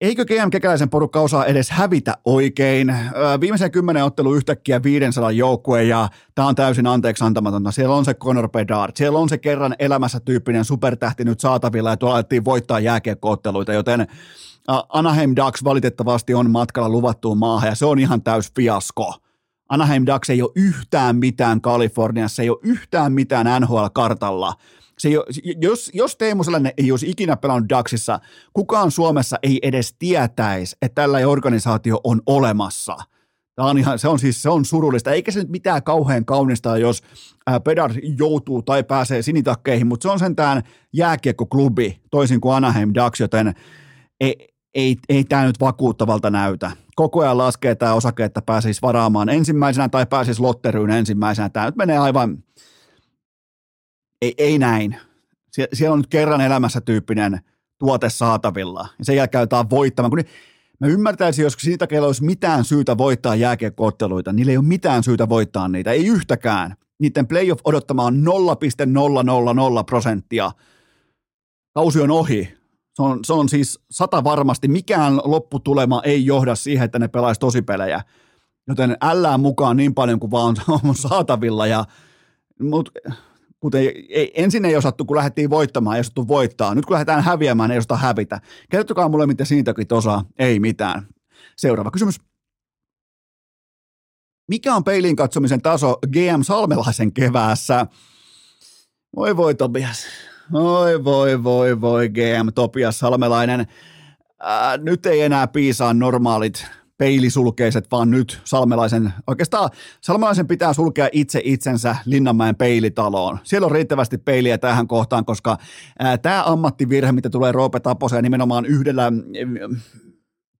Eikö G M Kekäläisen porukka osaa edes hävitä oikein? Viimeisen kymmenen ottelu yhtäkkiä viisisataa joukkue, ja tämä on täysin anteeksi antamatonta. Siellä on se Conor Bedard, siellä on se kerran elämässä tyyppinen supertähti nyt saatavilla, ja tuolla alettiin voittaa jääkiekko-otteluita, joten Anaheim Ducks valitettavasti on matkalla luvattuun maahan, ja se on ihan täys fiasko. Anaheim Ducks ei ole yhtään mitään Kaliforniassa, ei ole yhtään mitään N H L-kartalla. Se ei ole, jos, jos Teemu Selänne ei olisi ikinä pelannut Ducksissa, kukaan Suomessa ei edes tietäisi, että tällainen organisaatio on olemassa. Tämä on ihan, se on siis se on surullista, eikä se nyt mitään kauhean kaunista, jos Bedard joutuu tai pääsee sinitakkeihin, mutta se on sentään jääkiekkoklubi, toisin kuin Anaheim Ducks, joten ei, ei, ei tämä nyt vakuuttavalta näytä. Koko ajan laskee tämä osake, että pääsisi varaamaan ensimmäisenä tai pääsisi lotteryyn ensimmäisenä. Tämä nyt menee aivan, ei, ei näin. Sie- siellä on nyt kerran elämässä tyyppinen tuote saatavilla, ja sen jälkeen jotain voittamaan. Kun ni- mä ymmärtäisin, jos siitä keillä olisi mitään syytä voittaa jääkiekko-otteluita, niillä ei ole mitään syytä voittaa niitä, ei yhtäkään. Niiden playoff odottama on nolla pilkku nolla nolla nolla prosenttia. Kausi on ohi. Se on, se on siis sata varmasti. Mikään lopputulema ei johda siihen, että ne pelaisi tosipelejä. Joten ällää mukaan niin paljon kuin vaan on saatavilla. Ja, mut, kuten ei, ensin ei osattu, kun lähdettiin voittamaan, ei osattu voittaa. Nyt kun lähdetään häviämään, ei osata hävitä. Kertokaa mulle, mitä siitäkin osaa. Ei mitään. Seuraava kysymys. Mikä on peiliin katsomisen taso G M Salmelaisen keväässä? Voi voi, Tobias. Oi voi voi voi G M Tobias Salmelainen, ää, nyt ei enää piisaa normaalit peilisulkeiset, vaan nyt Salmelaisen, oikeastaan Salmelaisen pitää sulkea itse itsensä Linnanmäen peilitaloon. Siellä on riittävästi peiliä tähän kohtaan, koska ää, tämä ammattivirhe, mitä tulee Roope Taposeen nimenomaan yhdellä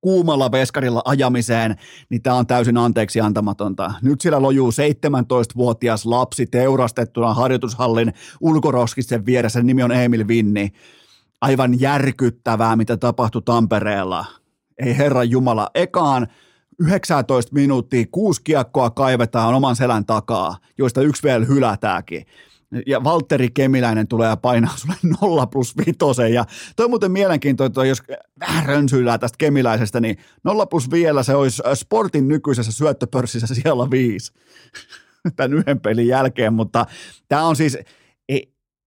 kuumalla veskarilla ajamiseen, niin tämä on täysin anteeksi antamatonta. Nyt siellä lojuu seitsemäntoistavuotias lapsi teurastettuna harjoitushallin ulkoroskisen vieressä, nimi on Emil Vinni. Aivan järkyttävää, mitä tapahtui Tampereella. Ei herran jumala, ekaan yhdeksäntoista minuuttia, kuusi kiekkoa kaivetaan oman selän takaa, joista yksi vielä hylätäänkin. Ja Valtteri Kemiläinen tulee ja painaa sulle nolla plus viitosen. Ja toi on muuten mielenkiintoinen, jos vähän rönsyillään tästä Kemiläisestä, niin nolla plus vielä se olisi Sportin nykyisessä syöttöpörssissä siellä viisi tämän yhden pelin jälkeen, mutta tämä on siis...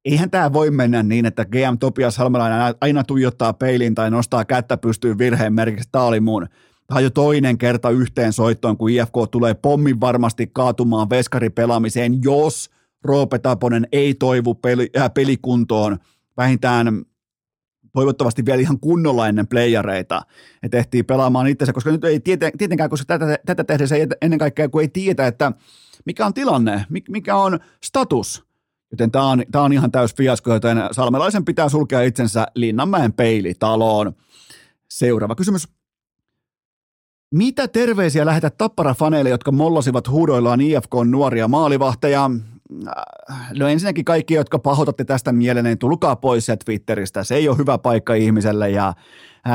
Eihän tämä voi mennä niin, että G M Tobias Salmelainen aina tuijottaa peiliin tai nostaa kättä pystyyn virheen merkiksi. Tämä oli mun. Tämä on jo toinen kerta yhteen soittoon, kun I F K tulee pommin varmasti kaatumaan veskaripelaamiseen, jos Roope Taponen ei toivu peli, äh, pelikuntoon vähintään toivottavasti vielä ihan kunnolla ennen playereita. Ja tehtiin pelaamaan itsensä, koska nyt ei tieten, tietenkään, koska tätä, tätä tehdessä ei, ennen kaikkea, kun ei tietä, että mikä on tilanne, mikä on status. Joten tämä on, tämä on ihan täys fiasko, joten Salmelaisen pitää sulkea itsensä Linnanmäen peilitaloon. Seuraava kysymys. Mitä terveisiä lähetät Tappara-faneille, jotka mollasivat huudoillaan I F K:n nuoria maalivahteja? No ensinnäkin kaikki, jotka pahoitatte tästä mieleen, niin tulkaa pois se Twitteristä. Se ei ole hyvä paikka ihmiselle ja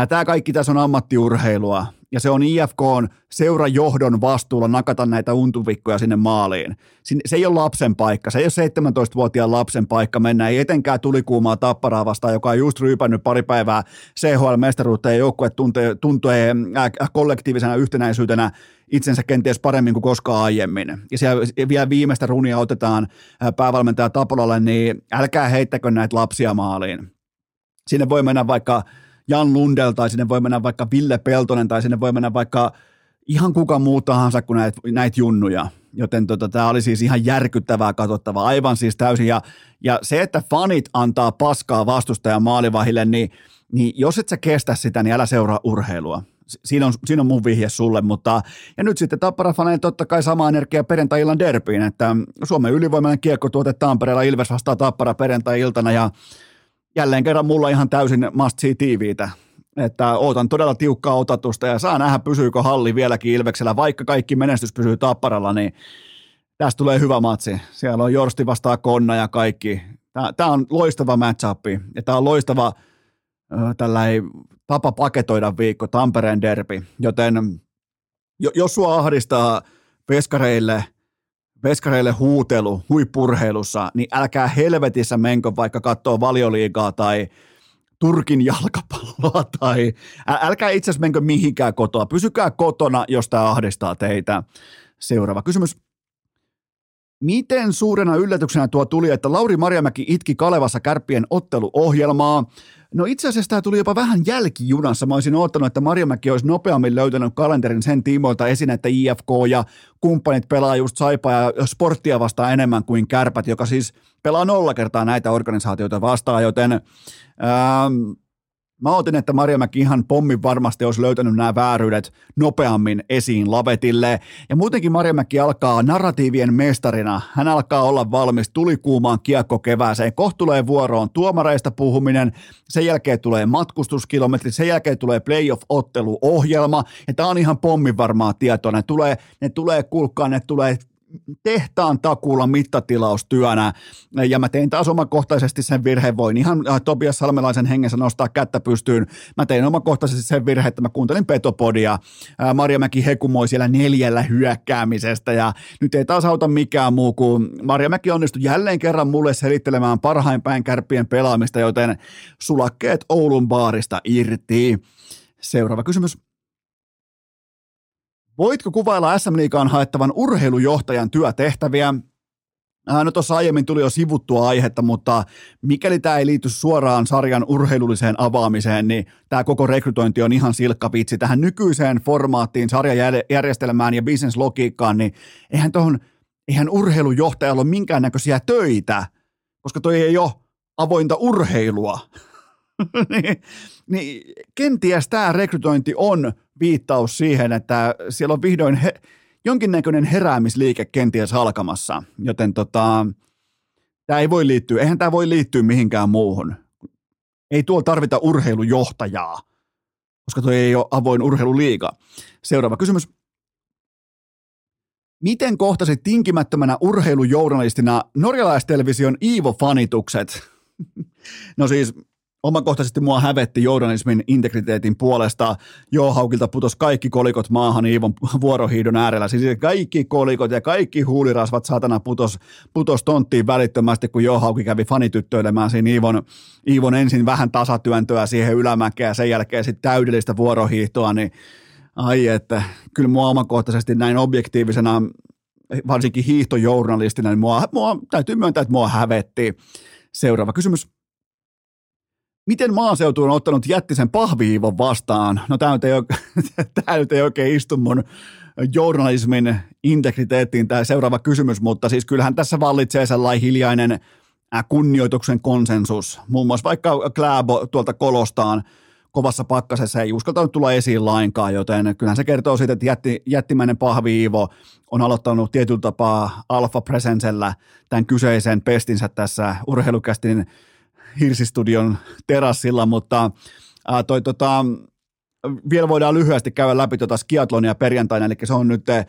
tämä kaikki tässä on ammattiurheilua. Ja se on I F K:n seurajohdon vastuulla nakata näitä untuvikkoja sinne maaliin. Se ei ole lapsen paikka, se ei ole seitsemäntoistavuotiaan lapsen paikka mennä, ei etenkään tulikuumaa Tapparaa vastaan, joka on just ryypännyt pari päivää C H L-mestaruutta ja joukkue tuntee, tuntee äh, kollektiivisena yhtenäisyytenä itsensä kenties paremmin kuin koskaan aiemmin. Ja siellä vielä viimeistä runia otetaan äh, päävalmentaja Tapolalle, niin älkää heittäkö näitä lapsia maaliin. Sinne voi mennä vaikka Jan Lundell, tai sinne voi mennä vaikka Ville Peltonen, tai sinne voi mennä vaikka ihan kuka muu tahansa kuin näitä näit junnuja. Joten tota, tämä oli siis ihan järkyttävää katsottavaa, aivan siis täysin. Ja, ja se, että fanit antaa paskaa vastustajan maalivahille, niin, niin jos et sä kestä sitä, niin älä seuraa urheilua. Siinä on, siinä on mun vihje sulle, mutta ja nyt sitten Tappara-faneille totta kai sama energia perjantai-illan derbiin, että Suomen ylivoimainen kiekko tuote Tampereella, Ilves vastaa Tappara perjantai-iltana ja jälleen kerran mulla ihan täysin must see tiiviitä, että ootan todella tiukkaa otatusta ja saa nähdä pysyykö halli vieläkin Ilveksellä, vaikka kaikki menestys pysyy Tapparalla, niin tästä tulee hyvä matsi. Siellä on Jorsti vastaa Konna ja kaikki. Tämä on loistava match-up ja tämä on loistava tällainen tapa paketoida viikko, Tampereen derbi, joten jos sua ahdistaa veskareille, veskareille huutelu huippurheilussa, niin älkää helvetissä menkö vaikka kattoo Valioliigaa tai Turkin jalkapalloa tai älkää itse asiassa menkö mihinkään kotoa. Pysykää kotona, jos tämä ahdistaa teitä. Seuraava kysymys. Miten suurena yllätyksenä tuo tuli, että Lauri Marjamäki itki Kalevassa Kärppien otteluohjelmaa? No itse asiassa tämä tuli jopa vähän jälkijunassa. Mä olisin odottanut, että Marjamäki olisi nopeammin löytänyt kalenterin sen tiimoilta esiin, että I F K ja kumppanit pelaa just Saipaa ja Sporttia vastaan enemmän kuin Kärpät, joka siis pelaa nolla kertaa näitä organisaatioita vastaan, joten ää, mä otin, että Marjamäki ihan pommin varmasti olisi löytänyt nämä vääryydet nopeammin esiin lavetille. Ja muutenkin Marjamäki alkaa narratiivien mestarina. Hän alkaa olla valmis tulikuumaan kiekko kevääseen. Kohta tulee vuoroon tuomareista puhuminen, sen jälkeen tulee matkustuskilometri, sen jälkeen tulee playoff-otteluohjelma. Ja tämä on ihan pommin varmaa tietoa. Ne tulee, ne tulee kuulkaa, ne tulee tehtaan takuulla mittatilaustyönä, ja mä tein taas omakohtaisesti sen virheen, voin ihan Tobias Salmelaisen hengensä nostaa kättä pystyyn, mä tein omakohtaisesti sen virheen, että mä kuuntelin Petopodia, Marjamäki hekumoi siellä neljällä hyökkäämisestä, ja nyt ei taas auta mikään muu, kun Marjamäki onnistui jälleen kerran mulle selittelemään parhain päin Kärppien pelaamista, joten sulakkeet Oulun baarista irti. Seuraava kysymys. Voitko kuvailla S M-liigaan haettavan urheilujohtajan työtehtäviä? No tuossa aiemmin tuli jo sivuttua aihetta, mutta mikäli tämä ei liity suoraan sarjan urheilulliseen avaamiseen, niin tämä koko rekrytointi on ihan silkkavitsi. Tähän nykyiseen formaattiin, sarjajärjestelmään ja bisneslogiikkaan, niin eihän, tohon, eihän urheilujohtajalla ole minkäännäköisiä töitä, koska toi ei ole avointa urheilua. niin, niin kenties tämä rekrytointi on viittaus siihen, että siellä on vihdoin he, jonkinnäköinen heräämisliike kenties halkamassa, joten tota, tämä ei voi liittyä, eihän tämä voi liittyä mihinkään muuhun. Ei tuolla tarvita urheilujohtajaa, koska tuo ei ole avoin urheiluliiga. Seuraava kysymys. Miten kohtasit tinkimättömänä urheilujournalistina norjalaistelevision Iivo-fanitukset? No siis, omakohtaisesti mua hävetti journalismin integriteetin puolesta. Joo, Haukilta putosi kaikki kolikot maahan Iivon vuorohiidon äärellä. Siis kaikki kolikot ja kaikki huulirasvat saatana putos, putos tonttiin välittömästi, kun Joo Hauki kävi fanityttöilemään siinä Iivon, Iivon ensin vähän tasatyöntöä siihen ylämäkeen ja sen jälkeen sitten täydellistä vuorohiihtoa, niin ai, että kyllä mua omakohtaisesti näin objektiivisena, varsinkin hiihtojournalistina, niin mua, mua, täytyy myöntää, että mua hävettiin. Seuraava kysymys. Miten maaseutu on ottanut jättisen pahvi-Iivon vastaan? No tämä nyt, ei oikein, tämä nyt ei oikein istu mun journalismin integriteettiin tämä seuraava kysymys, mutta siis kyllähän tässä vallitsee sellainen hiljainen kunnioituksen konsensus. Muun muassa vaikka Klæbo tuolta kolostaan kovassa pakkasessa ei uskaltanut tulla esiin lainkaan, joten kyllähän se kertoo siitä, että jätti, jättimäinen pahvi Iivo on aloittanut tietyllä tapaa alfa-presensellä tämän kyseisen pestinsä tässä urheilukästin Hirsistudion terassilla, mutta ää, toi, tota, vielä voidaan lyhyesti käydä läpi tota skiatlonia perjantaina, eli se on nyt, ää,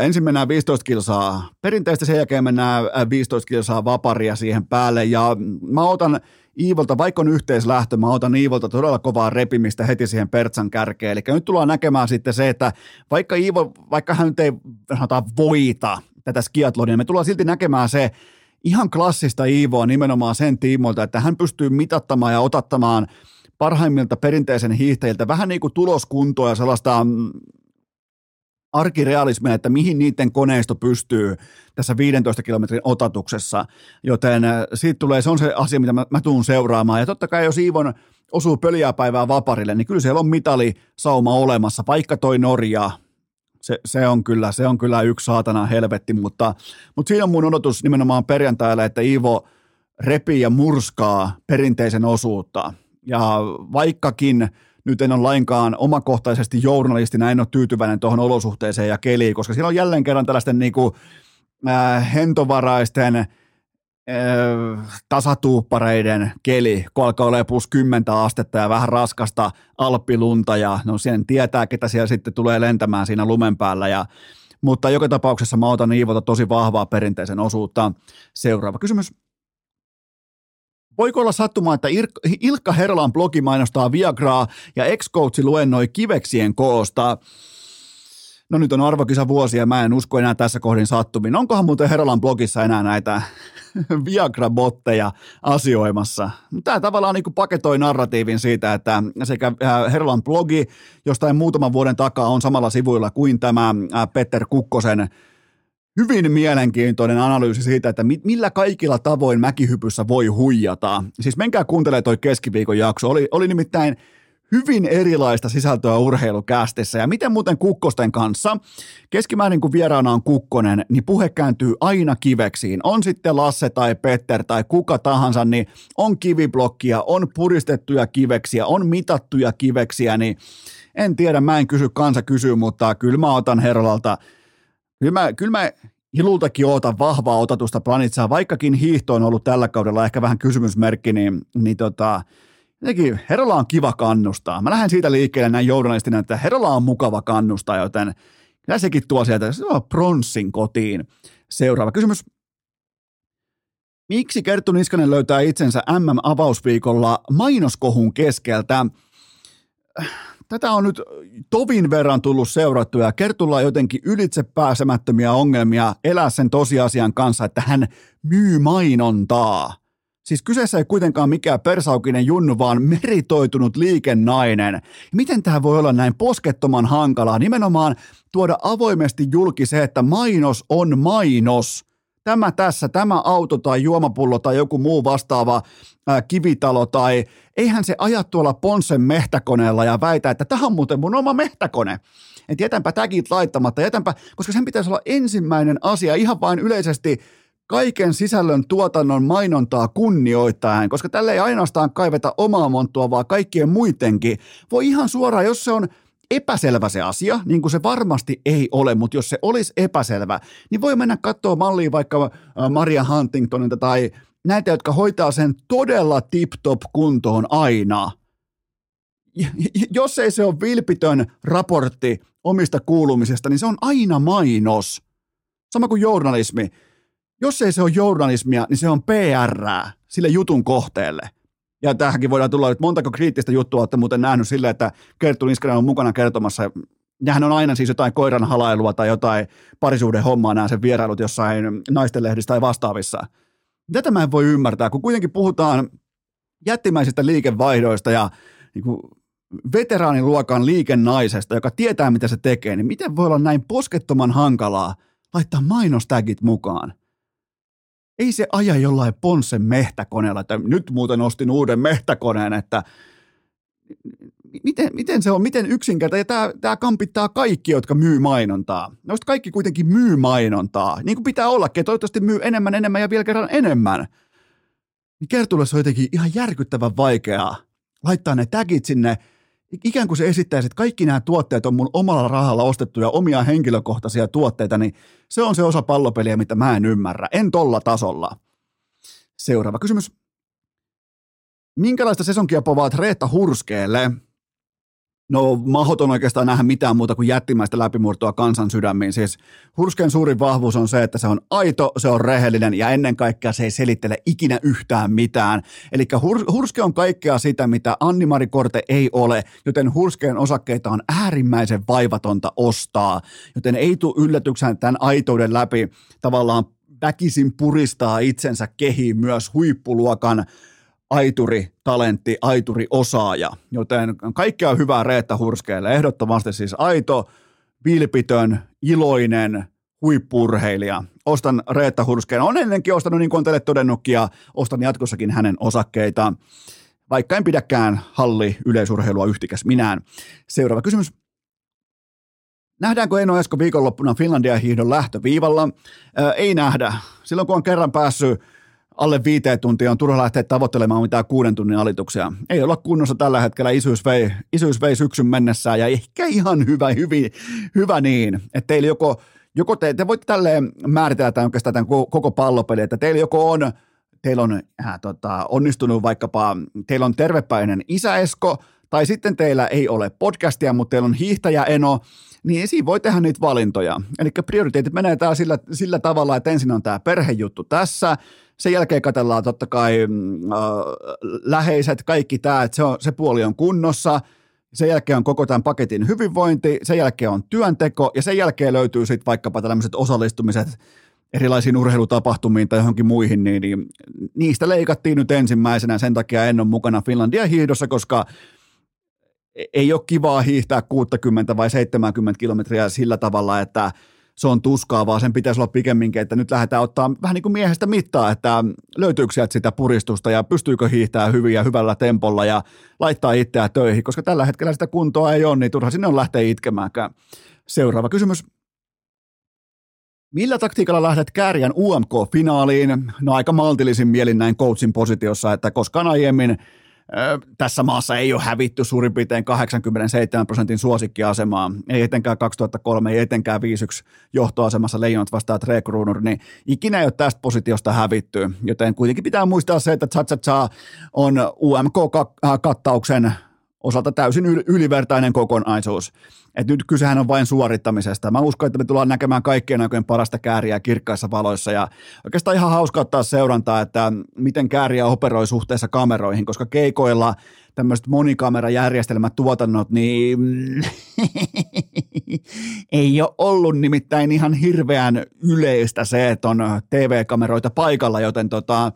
ensin mennään viisitoista kilsaa perinteistä, sen jälkeen mennään viisitoista kilsaa vaparia siihen päälle, ja mä otan Iivolta, vaikka on yhteislähtö, mä otan Iivolta todella kovaa repimistä heti siihen pertsan kärkeen, eli nyt tullaan näkemään sitten se, että vaikka Iivo, vaikka hän nyt ei sanotaan voita tätä skiatlonia, me tullaan silti näkemään se, ihan klassista Iivoa nimenomaan sen tiimoilta, että hän pystyy mitattamaan ja otattamaan parhaimmilta perinteisen hiihtäjiltä vähän niin kuin tuloskuntoa ja sellaista arkirealismia, että mihin niiden koneisto pystyy tässä viidentoista kilometrin otatuksessa, joten siitä tulee, se on se asia, mitä mä, mä tuun seuraamaan, ja totta kai jos Iivon osuu pöljääpäivää vaparille, niin kyllä siellä on mitalisauma olemassa, vaikka toi Norja. Se, se, on kyllä, se on kyllä yksi saatana helvetti, mutta, mutta siinä on mun odotus nimenomaan perjantaille, että Iivo repii ja murskaa perinteisen osuutta. Ja vaikkakin nyt en ole lainkaan omakohtaisesti journalistina, en ole tyytyväinen tuohon olosuhteeseen ja keliin, koska siellä on jälleen kerran tällaisten niin kuin, äh, hentovaraisten äh, tasatuuppareiden keli, kun alkaa olemaan plus kymmentä astetta ja vähän raskasta alppilunta ja no sen tietää, ketä siellä sitten tulee lentämään siinä lumen päällä. Ja, mutta joka tapauksessa mä otan Iivolta tosi vahvaa perinteisen osuutta. Seuraava kysymys. Voiko olla sattumaa, että Ir- Ilkka Herlan blogi mainostaa Viagraa ja ex-coachi luennoi kiveksien koosta? No nyt on arvokisa vuosia, mä en usko enää tässä kohdin sattumiin. Onkohan muuten Herlan blogissa enää näitä Viagra-botteja asioimassa? Tämä tavallaan niin kuin paketoi narratiivin siitä, että sekä Herlan blogi jostain muutaman vuoden takaa on samalla sivuilla kuin tämä Peter Kukkosen hyvin mielenkiintoinen analyysi siitä, että millä kaikilla tavoin mäkihypyssä voi huijata. Siis menkää kuuntelemaan toi keskiviikon jakso, oli, oli nimittäin hyvin erilaista sisältöä urheilukästissä. Ja miten muuten Kukkosten kanssa? Keskimäärin kun vieraana on Kukkonen, niin puhe kääntyy aina kiveksiin. On sitten Lasse tai Petter tai kuka tahansa, niin on kiviblokkia, on puristettuja kiveksiä, on mitattuja kiveksiä, niin en tiedä, mä en kysy, kansa kysyy, mutta kyllä mä otan Herralalta, kyllä mä, kyllä mä Hilultakin ootan vahvaa otatusta Planitsaa, vaikkakin hiihto on ollut tällä kaudella ehkä vähän kysymysmerkki, niin, niin tota... Jotenkin Herralla on kiva kannustaa. Mä lähden siitä liikkeelle näin journalistina, että Herralla on mukava kannustaa, joten kyllä sekin tuo sieltä se on pronssin kotiin. Seuraava kysymys. Miksi Kerttu Niskanen löytää itsensä M M-avausviikolla mainoskohun keskeltä? Tätä on nyt tovin verran tullut seurattua ja Kertulla on jotenkin ylitsepääsemättömiä ongelmia elää sen tosiasian kanssa, että hän myy mainontaa. Siis kyseessä ei kuitenkaan mikään persaukinen junnu, vaan meritoitunut liikennainen. Miten tämä voi olla näin poskettoman hankalaa? Nimenomaan tuoda avoimesti julki se, että mainos on mainos. Tämä tässä, tämä auto tai juomapullo tai joku muu vastaava ää, kivitalo tai eihän se aja tuolla Ponssen mehtäkoneella ja väitä, että tämä on muuten mun oma mehtäkone. Et jätänpä tagit laittamatta, jätänpä, koska sen pitäisi olla ensimmäinen asia ihan vain yleisesti kaiken sisällön tuotannon mainontaa kunnioittaen, koska tälle ei ainoastaan kaiveta omaa monttua, vaan kaikkien muidenkin. Voi ihan suoraan, jos se on epäselvä se asia, niin kuin se varmasti ei ole, mutta jos se olisi epäselvä, niin voi mennä katsoa mallia vaikka Maria Huntingtonilta tai näitä, jotka hoitaa sen todella tip-top kuntoon aina. Jos ei se ole vilpitön raportti omista kuulumisesta, niin se on aina mainos. Sama kuin journalismi. Jos ei se ole journalismia, niin se on P R:ää sille jutun kohteelle. Ja tähänkin voidaan tulla nyt montako kriittistä juttua, että muuten nähnyt sillä, että Kerttu Niskanen on mukana kertomassa. Nämähän on aina siis jotain koiran halailua tai jotain parisuuden hommaa, nämä sen vierailut jossain naistenlehdissä tai vastaavissa. Tätä mä en voi ymmärtää, kun kuitenkin puhutaan jättimäisistä liikevaihdoista ja niin kuin veteraaniluokan liikennaisesta, joka tietää, mitä se tekee, niin miten voi olla näin poskettoman hankalaa laittaa mainostagit mukaan? Ei se aja jollain Ponssen mehtäkoneella, että nyt muuten ostin uuden mehtäkoneen, että miten, miten se on, miten yksinkertaista, ja tämä, tämä kampittaa kaikki, jotka myy mainontaa. Noista kaikki kuitenkin myy mainontaa, niin kuin pitää ollakin, toivottavasti myy enemmän, enemmän ja vielä kerran enemmän. Kertulle se on jotenkin ihan järkyttävän vaikeaa laittaa ne tagit sinne, ikään kuin se esittäisi, että kaikki nämä tuotteet on mun omalla rahalla ostettuja omia henkilökohtaisia tuotteita, niin se on se osa pallopeliä, mitä mä en ymmärrä. En tolla tasolla. Seuraava kysymys. Minkälaista sesonkia povaat Reetta Hurskeelle? No, mahdoton oikeastaan nähdä mitään muuta kuin jättimäistä läpimurtoa kansan sydämiin. Siis Hurskeen suurin vahvuus on se, että se on aito, se on rehellinen ja ennen kaikkea se ei selittele ikinä yhtään mitään. Eli Hurske on kaikkea sitä, mitä Anni-Mari Korte ei ole, joten Hurskeen osakkeita on äärimmäisen vaivatonta ostaa. Joten ei tule yllätyksen tämän aitouden läpi tavallaan väkisin puristaa itsensä kehiin myös huippuluokan aituri, talentti, aituri, osaaja. Joten kaikkea hyvää Reetta Hurskeelle. Ehdottomasti siis aito, vilpitön, iloinen huippu-urheilija. Ostan Reetta Hurskeen. Olen ennenkin ostanut, niin kuin on teille todennutkin, ja ostan jatkossakin hänen osakkeitaan. Vaikka en pidäkään halli yleisurheilua yhtikäs minään. Seuraava kysymys. Nähdäänkö Eino Esko viikonloppuna Finlandia-hiihdon lähtöviivalla? Ää, ei nähdä. Silloin kun on kerran päässyt alle viiteen tuntia on turha lähteä tavoittelemaan mitään kuuden tunnin alituksia. Ei olla kunnossa tällä hetkellä, isyys vei, isyys vei syksyn mennessään ja ehkä ihan hyvä, hyvin, hyvä niin, että teillä joko, joko te, te voitte tälleen määritellä tämän oikeastaan tämän koko pallopeli, että teillä joko on, teillä on äh, tota, onnistunut vaikkapa, teillä on tervepäinen isä Esko, tai sitten teillä ei ole podcastia, mutta teillä on hiihtäjä Eno, niin siinä voi tehdä niitä valintoja. Eli prioriteetit menee täällä sillä, sillä tavalla, että ensin on tämä perhejuttu tässä, sen jälkeen katsellaan totta kai äh, läheiset, kaikki tämä, että se, on, se puoli on kunnossa, sen jälkeen on koko tämän paketin hyvinvointi, sen jälkeen on työnteko ja sen jälkeen löytyy sitten vaikkapa tällaiset osallistumiset erilaisiin urheilutapahtumiin tai johonkin muihin, niin, niin niistä leikattiin nyt ensimmäisenä, sen takia en ole mukana Finlandia-hiihdossa, koska ei ole kivaa hiihtää kuusikymmentä vai seitsemänkymmentä kilometriä sillä tavalla, että se on tuskaa, vaan sen pitäisi olla pikemminkin, että nyt lähdetään ottaa vähän niin kuin miehestä mittaa, että löytyykö sieltä sitä puristusta ja pystyykö hiihtämään hyvin ja hyvällä tempolla ja laittaa itseään töihin, koska tällä hetkellä sitä kuntoa ei ole, niin turha sinne on lähteä itkemäänkään. Seuraava kysymys. Millä taktiikalla lähdet Käärijän U M K-finaaliin? No aika maltillisin mielin näin coachin positiossa, että koskaan aiemmin tässä maassa ei ole hävitty suurin piirtein kahdeksankymmentäseitsemän prosentin suosikkiasemaa, ei etenkään kaksituhattakolme, ei etenkään viisi yksi johtoasemassa leijonat vastaan Trekruunur, niin ikinä ei ole tästä positiosta hävitty, joten kuitenkin pitää muistaa se, että Tsatsa on U M K-kattauksen osalta täysin ylivertainen kokonaisuus. Et nyt kysehän on vain suorittamisesta. Mä uskon, että me tullaan näkemään kaikkien aikojen parasta Käärijää kirkkaissa valoissa ja oikeastaan ihan hauska ottaa seurantaa, että miten Käärijä operoi suhteessa kameroihin, koska keikoilla tämmöiset monikamerajärjestelmät tuotannot, niin ei ole ollut nimittäin ihan hirveän yleistä se, että on T V-kameroita paikalla, joten tota,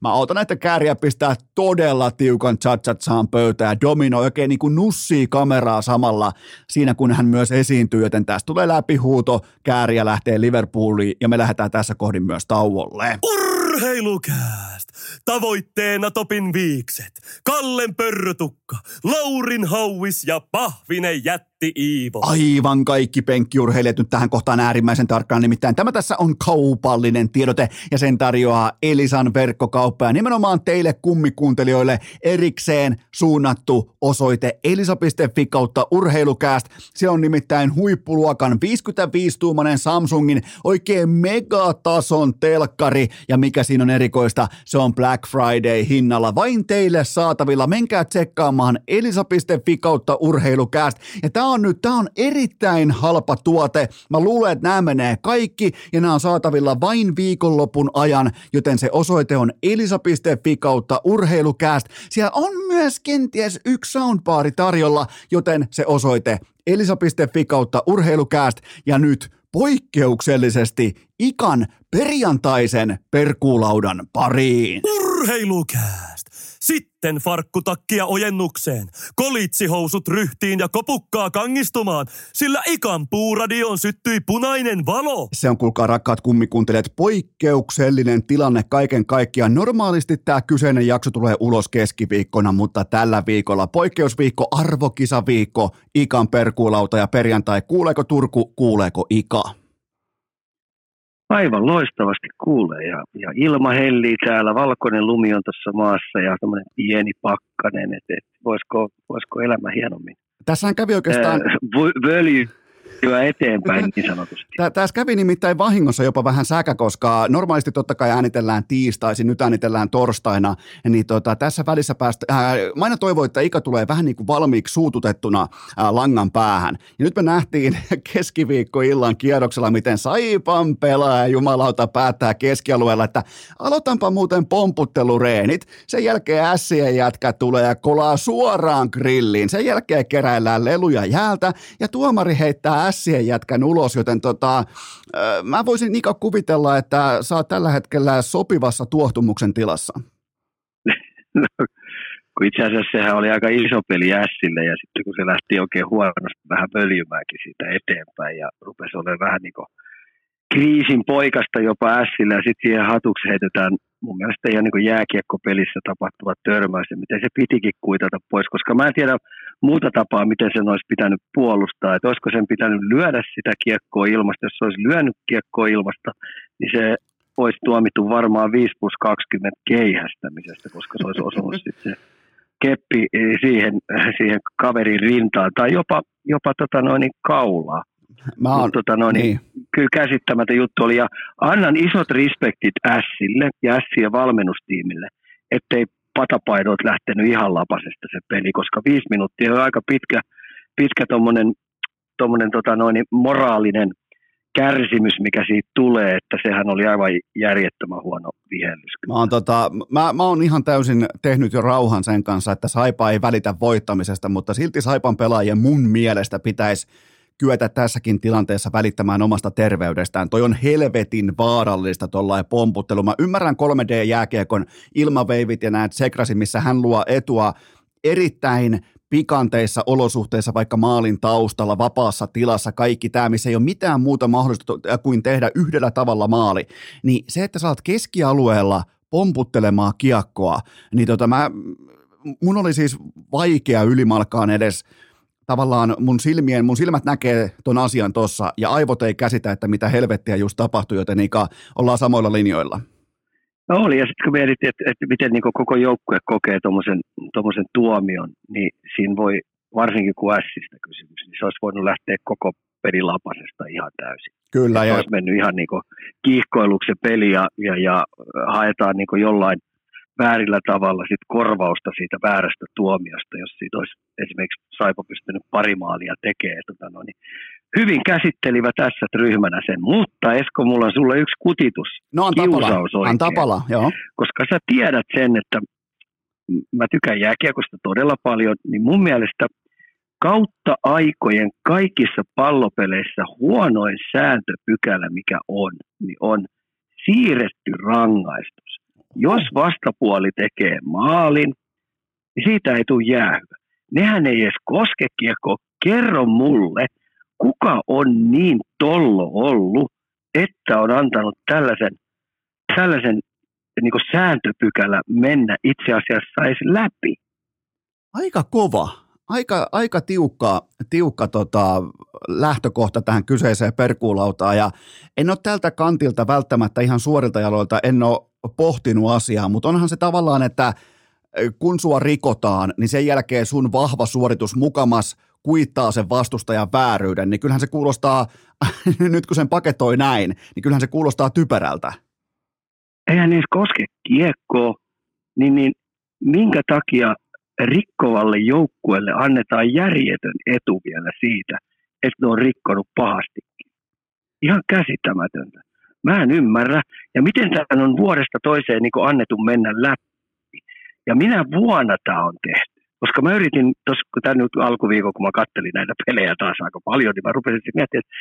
mä otan, että Käärijä pistää todella tiukan tsatsaan pöytään ja dominoi oikein niin kuin nussii kameraa samalla siinä, kun hän myös esiintyy, joten tästä tulee läpihuuto, Käärijä lähtee Liverpooliin ja me lähdetään tässä kohdin myös tauolle. Urheilukää! podcast. Tavoitteena Topin viikset, Kallen pörrötukka, Laurin hauis ja Pahvinen jätti Iivo. Aivan kaikki penkkiurheilijat nyt tähän kohtaan äärimmäisen tarkkaan, nimittäin tämä tässä on kaupallinen tiedote ja sen tarjoaa Elisan verkkokauppa ja nimenomaan teille kummikuuntelijoille erikseen suunnattu osoite elisa piste fi kautta urheilukääst. Se on nimittäin huippuluokan viisikymmentäviisi tuumainen Samsungin oikein megatason telkkari ja mikä siinä on erikoista, se on Black Friday hinnalla vain teille saatavilla. Menkää tsekkaamaan elisa piste fi kautta urheilukääst ja tää on nyt, tää on erittäin halpa tuote. Mä luulen, että nämä menee kaikki ja nämä on saatavilla vain viikonlopun ajan, joten se osoite on elisa piste fi kautta urheilukääst. Siellä on myös kenties yksi soundbaari tarjolla, joten se osoite elisa piste fi kautta urheilukääst ja nyt poikkeuksellisesti Ikan perjantaisen perkuulaudan pariin. Urheilukääst! Sitten farkkutakkia ojennukseen, kolitsihousut ryhtiin ja kopukkaa kangistumaan, sillä Ikan puuradioon syttyi punainen valo. Se on, kuulkaa rakkaat kummikuuntelijat, poikkeuksellinen tilanne kaiken kaikkiaan. Normaalisti tämä kyseinen jakso tulee ulos keskiviikkona, mutta tällä viikolla poikkeusviikko, arvokisaviikko, Ikan perkuulauta ja perjantai. Kuuleeko Turku, kuuleeko Ika? Aivan loistavasti kuulee ja, ja ilma hellii täällä, valkoinen lumi on tässä maassa ja tämmöinen pieni pakkanen, että et, voisiko, voisiko elämä hienommin. Tässähän kävi oikeastaan... Äh, völjy. Hyvä eteenpäin, niin sanotusti. Tässä kävi nimittäin vahingossa jopa vähän säkä, koska normaalisti totta kai äänitellään tiistaisin, nyt äänitellään torstaina, niin tota, tässä välissä päästä, ää, mä aina toivoin, että Ika tulee vähän niin kuin valmiiksi suututettuna ää, langan päähän. Ja nyt me nähtiin keskiviikkoillan kierroksella, miten Saipan pelaaja jumalauta päättää keskialueella, että aloitanpa muuten pomputtelureenit, sen jälkeen ässien jätkä tulee ja kolaa suoraan grilliin, sen jälkeen keräillään leluja jäältä ja tuomari heittää ässien jätkän ulos, joten tota, mä voisin Ika kuvitella, että sä oot tällä hetkellä sopivassa tuohtumuksen tilassa. No, kun itse asiassa sehän oli aika iso peli ässille ja sitten kun se lähti oikein huonosti vähän pöljymäänkin siitä eteenpäin ja rupesi olemaan vähän niin kuin kriisin poikasta jopa ässillä ja sitten siihen hatuksi heitetään mun mielestä ihan niin kuin jääkiekkopelissä tapahtuva törmäys ja miten se pitikin kuitata pois, koska mä en tiedä muuta tapaa, miten sen olisi pitänyt puolustaa, että olisiko sen pitänyt lyödä sitä kiekkoa ilmasta, jos se olisi lyönyt kiekkoa ilmasta, niin se olisi tuomittu varmaan viisi plus kaksikymmentä keihästämisestä, koska se olisi osunut sitten se keppi siihen, siihen kaverin rintaan tai jopa, jopa tota noin kaulaa. Mä oon, tota noin, niin. Kyllä käsittämätön juttu oli ja annan isot respektit Ässille ja Ässien valmennustiimille, ettei patapaidot lähtenyt ihan lapasesta se peli, koska viisi minuuttia on aika pitkä, pitkä tommonen, tommonen tota noin, moraalinen kärsimys, mikä siitä tulee, että sehän oli aivan järjettömän huono vihellys. Mä oon, tota, mä, mä oon ihan täysin tehnyt jo rauhan sen kanssa, että Saipa ei välitä voittamisesta, mutta silti Saipan pelaajien mun mielestä pitäisi kyetä tässäkin tilanteessa välittämään omasta terveydestään. Toi on helvetin vaarallista tollainen pomputtelu. Mä ymmärrän kolme D-jääkiekon ilmaveivit ja näet sekrasin, missä hän luo etua erittäin pikanteissa olosuhteissa, vaikka maalin taustalla, vapaassa tilassa, kaikki tämä, missä ei ole mitään muuta mahdollista kuin tehdä yhdellä tavalla maali. Niin se, että sä oot keskialueella pomputtelemaan kiekkoa, niin tota mä, mun oli siis vaikea ylimalkaan edes tavallaan mun silmien, mun silmät näkee ton asian tossa ja aivot ei käsitä, että mitä helvettiä just tapahtui, joten Ika, ollaan samoilla linjoilla. No oli, ja sitten kun mietittiin, että, että miten niin koko joukkue kokee tuommoisen tuomion, niin siinä voi, varsinkin kun Ässistä kysymys, niin se olisi voinut lähteä koko pelilapasesta ihan täysin. Kyllä. Ja olisi mennyt ihan niin kiihkoiluksi se peli ja, ja, ja haetaan niin jollain väärillä tavalla sit korvausta siitä väärästä tuomiosta, jos siitä olisi esimerkiksi Saipa pystynyt pari maalia tekemään. Tota no, niin hyvin käsittelivät tässä ryhmänä sen, mutta Esko, mulla on sulle yksi kutitus. No on Tappala, on Tappala, joo. Koska sä tiedät sen, että mä tykään jääkiekosta todella paljon, niin mun mielestä kautta aikojen kaikissa pallopeleissä huonoin sääntöpykälä, mikä on, niin on siirretty rangaistus. Jos vastapuoli tekee maalin, niin siitä ei tule jäähyä. Nehän ei edes koske kiekkoa. Kerro mulle, kuka on niin tollo ollut, että on antanut tällaisen, tällaisen niin kuin sääntöpykälä mennä itse asiassa edes läpi. Aika kova, aika, aika tiukka, tiukka tota, lähtökohta tähän kyseiseen perkuulautaan, ja en ole tältä kantilta välttämättä ihan suorilta jaloilta, en ole pohtinut asiaa, mutta onhan se tavallaan, että kun sua rikotaan, niin sen jälkeen sun vahva suoritus mukamas kuittaa sen vastustajan vääryyden, niin kyllähän se kuulostaa, nyt kun sen paketoi näin, niin kyllähän se kuulostaa typerältä. Eihän niissä koske kiekkoa, niin, niin minkä takia rikkovalle joukkueelle annetaan järjetön etu vielä siitä, että ne on rikkonut pahastikin. Ihan käsittämätöntä. Mä en ymmärrä. Ja miten tämän on vuodesta toiseen niin kuin annettu mennä läpi. Ja minä vuonna tämä on tehty. Koska mä yritin, tuossa tämän nyt alkuviikon, kun mä kattelin näitä pelejä taas aika paljon, niin mä rupesin miettimään, että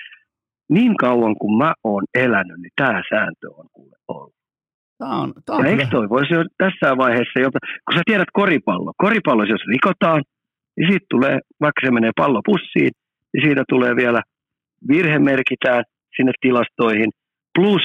niin kauan kuin mä oon elänyt, niin tämä sääntö on kuule ollut. Tämä on, tämä on ja eikö toi voisi jo tässä vaiheessa, jopa, kun sä tiedät koripallo, koripallo jos rikotaan, niin siitä tulee, vaikka se menee pallopussiin, niin siitä tulee vielä virhe merkitään sinne tilastoihin, plus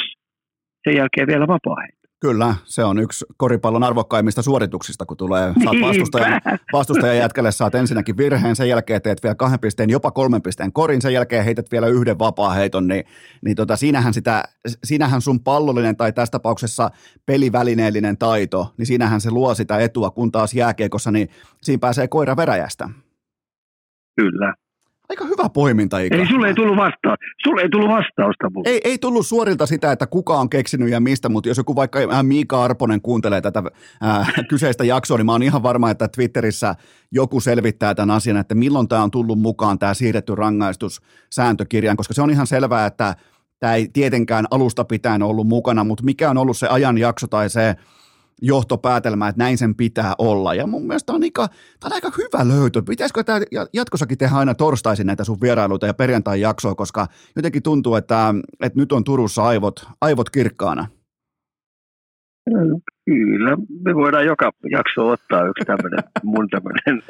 sen jälkeen vielä vapaa-heitto. Kyllä, se on yksi koripallon arvokkaimmista suorituksista, kun tulee saat vastustajan, vastustajan jätkälle, saat ensinnäkin virheen, sen jälkeen teet vielä kahden pisteen, jopa kolmen pisteen korin, sen jälkeen heität vielä yhden vapaa-heiton, niin, niin tota, siinähän, sitä, siinähän sun pallollinen tai tässä tapauksessa pelivälineellinen taito, niin siinähän se luo sitä etua, kun taas jääkiekossa, niin siinä pääsee koira veräjästä. Kyllä. Aika hyvä poiminta, Ika. Eli sulle ei tullut vastausta. Sulle ei tullut vastausta. Ei, ei tullut suorilta sitä, että kuka on keksinyt ja mistä, mutta jos joku vaikka Miika Arponen kuuntelee tätä äh, kyseistä jaksoa, niin mä oon ihan varma, että Twitterissä joku selvittää tämän asian, että milloin tämä on tullut mukaan, tämä siirretty rangaistus sääntökirjaan, koska se on ihan selvää, että tämä ei tietenkään alusta pitäen ollut mukana, mutta mikä on ollut se ajanjakso tai se johtopäätelmä, että näin sen pitää olla. Ja mun mielestä on aika, tämä on aika hyvä löytö. Pitäisikö tämä jatkossakin tehdä aina torstaisin näitä sun vierailuita ja perjantain jaksoa, koska jotenkin tuntuu, että, että nyt on Turussa aivot, aivot kirkkaana. Kyllä, me voidaan joka jakso ottaa yksi tämmöinen mun tämmöinen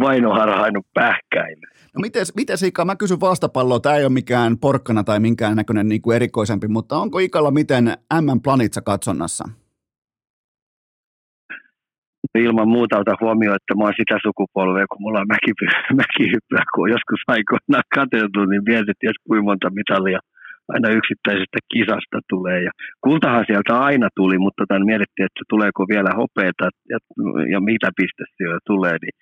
vainoharhainut pähkäinen. No mites, mites Ika, mä kysyn vastapalloa, tämä ei ole mikään porkkana tai minkään näköinen niin kuin erikoisempi, mutta onko Ikalla miten M M-planitsa katsonnassa? Ilman muuta ota huomioon, että mä oon sitä sukupolvea, kun mulla on mäkihyppyä, mäkihyppyä kun on joskus aikoinaan katseltu, niin mietit, jos kuinka monta mitalia aina yksittäisestä kisasta tulee. Ja kultahan sieltä aina tuli, mutta tämän mietittiin, että tuleeko vielä hopeeta ja, ja mitä pistesijoja tulee, niin,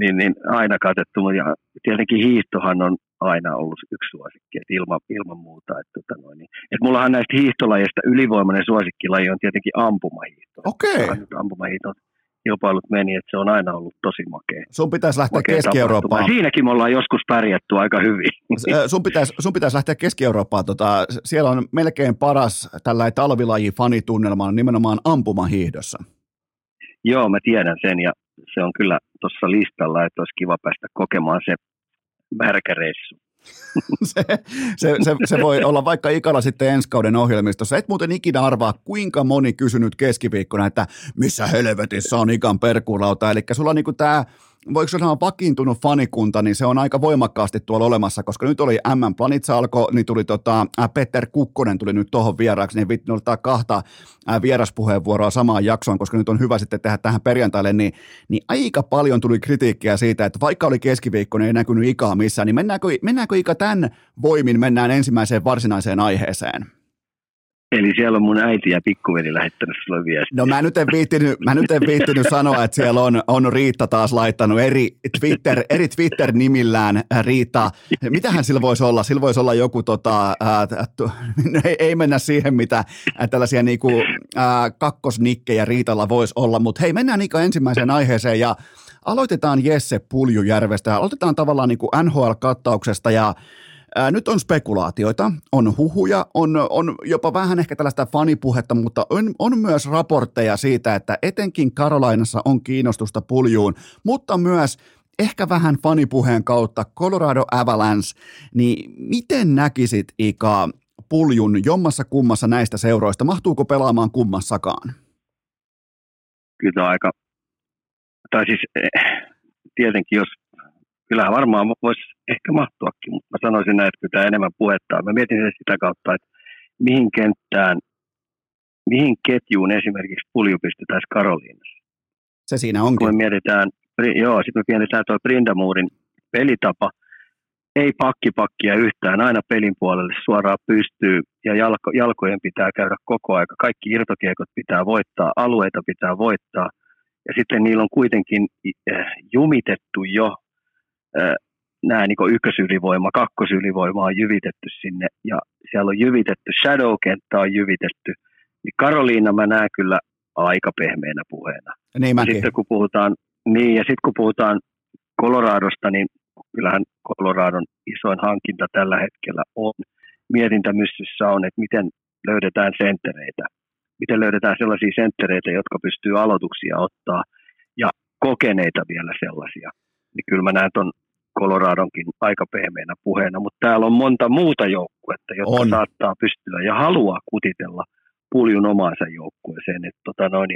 niin, niin aina katseltu. Ja tietenkin hiihtohan on aina ollut yksi suosikki, että ilman, ilman muuta. Että, tota noin, että mullahan näistä hiihtolajista ylivoimainen suosikkilaji on tietenkin ampumahiihto. Okei. Okay. Kilpailut meni, että se on aina ollut tosi makea. Sun pitäisi lähteä makea Keski-Eurooppaan. Tapahtuma. Siinäkin me ollaan joskus pärjätty aika hyvin. Sun pitäisi, sun pitäisi lähteä Keski-Eurooppaan. Tota, siellä on melkein paras tällainen talvilaji-fanitunnelma nimenomaan ampumahiihdossa. Joo, mä tiedän sen ja se on kyllä tuossa listalla, että olisi kiva päästä kokemaan se märkäreissu. se, se, se, se voi olla vaikka Ikalla sitten ensi kauden ohjelmistossa. Et muuten ikinä arvaa, kuinka moni kysynyt keskiviikkona, että missä helvetissä on Ikan Perkuulauta. Eli sulla on niinku tämä, voiko sanoa vakiintunut fanikunta, niin se on aika voimakkaasti tuolla olemassa, koska nyt oli M M-planitsa alkoi, niin tuli tota, äh, Peter Kukkonen tuli nyt tuohon vieraaksi, niin vittu ottaa kahta äh, vieraspuheenvuoroa samaan jaksoon, koska nyt on hyvä sitten tehdä tähän perjantaille, niin, niin aika paljon tuli kritiikkiä siitä, että vaikka oli keskiviikko, niin ei näkynyt Ikaa missään, niin mennäänkö, mennäänkö Ika tämän voimin, mennään ensimmäiseen varsinaiseen aiheeseen? Eli siellä on mun äiti ja pikkuveli lähettänyt sulle viestiä. No mä nyt en viittinyt, mä nyt en viittinyt sanoa, että siellä on, on Riitta taas laittanut eri, Twitter, eri Twitter-nimillään Riitta. Mitähän sillä voisi olla? Sillä voisi olla joku, tota, ää, tu, ei, ei mennä siihen, mitä ää, tällaisia niinku, ää, kakkosnikkejä Riitalla voisi olla. Mutta hei, mennään Ika ensimmäiseen aiheeseen ja aloitetaan Jesse Puljujärvestä. Aloitetaan tavallaan niinku N H L-kattauksesta ja nyt on spekulaatioita, on huhuja, on, on jopa vähän ehkä tällaista fanipuhetta, mutta on, on myös raportteja siitä, että etenkin Carolinassa on kiinnostusta Puljuun, mutta myös ehkä vähän fanipuheen kautta Colorado Avalanche, niin miten näkisit Ika Puljun jommassa kummassa näistä seuroista? Mahtuuko pelaamaan kummassakaan? Kyllä aika, tai siis tietenkin jos kyllähän varmaan voisi ehkä mahtuakin, mutta mä sanoisin näin, että pitää enemmän puhetta. Mä mietin sitä kautta, että mihin kenttään mihin ketjuun esimerkiksi Pulju pistetään Karoliinassa? Se siinä onkin. Kun me mietitään, joo, sitten me mietitään tuo Brind'Amourin pelitapa. Ei pakkipakkia yhtään, aina pelin puolelle suoraan pystyy ja jalko, jalkojen pitää käydä koko aika. Kaikki irtokiekot pitää voittaa, alueita pitää voittaa. Ja sitten niillä on kuitenkin jumitettu jo äh, nämä niin ykkösylivoima, kakkosylivoima on jyvitetty sinne ja siellä on jyvitetty, shadow-kenttä on jyvitetty. Niin Karoliina mä näen kyllä aika pehmeänä puheena. Niin mäkin. Sitten kun puhutaan, niin, ja sitten kun puhutaan Coloradosta, niin kyllähän Coloradon isoin hankinta tällä hetkellä on. Mietintämyssyssä on, että miten löydetään senttereitä. Miten löydetään sellaisia senttereitä, jotka pystyy aloituksia ottaa ja kokeneita vielä sellaisia. Niin kyllä mä näen ton Coloradonkin aika pehmeänä puheena, mutta täällä on monta muuta joukkuetta, jotka on. Saattaa pystyä ja haluaa kutitella Puljun omaansa joukkueeseen. Et tota noin,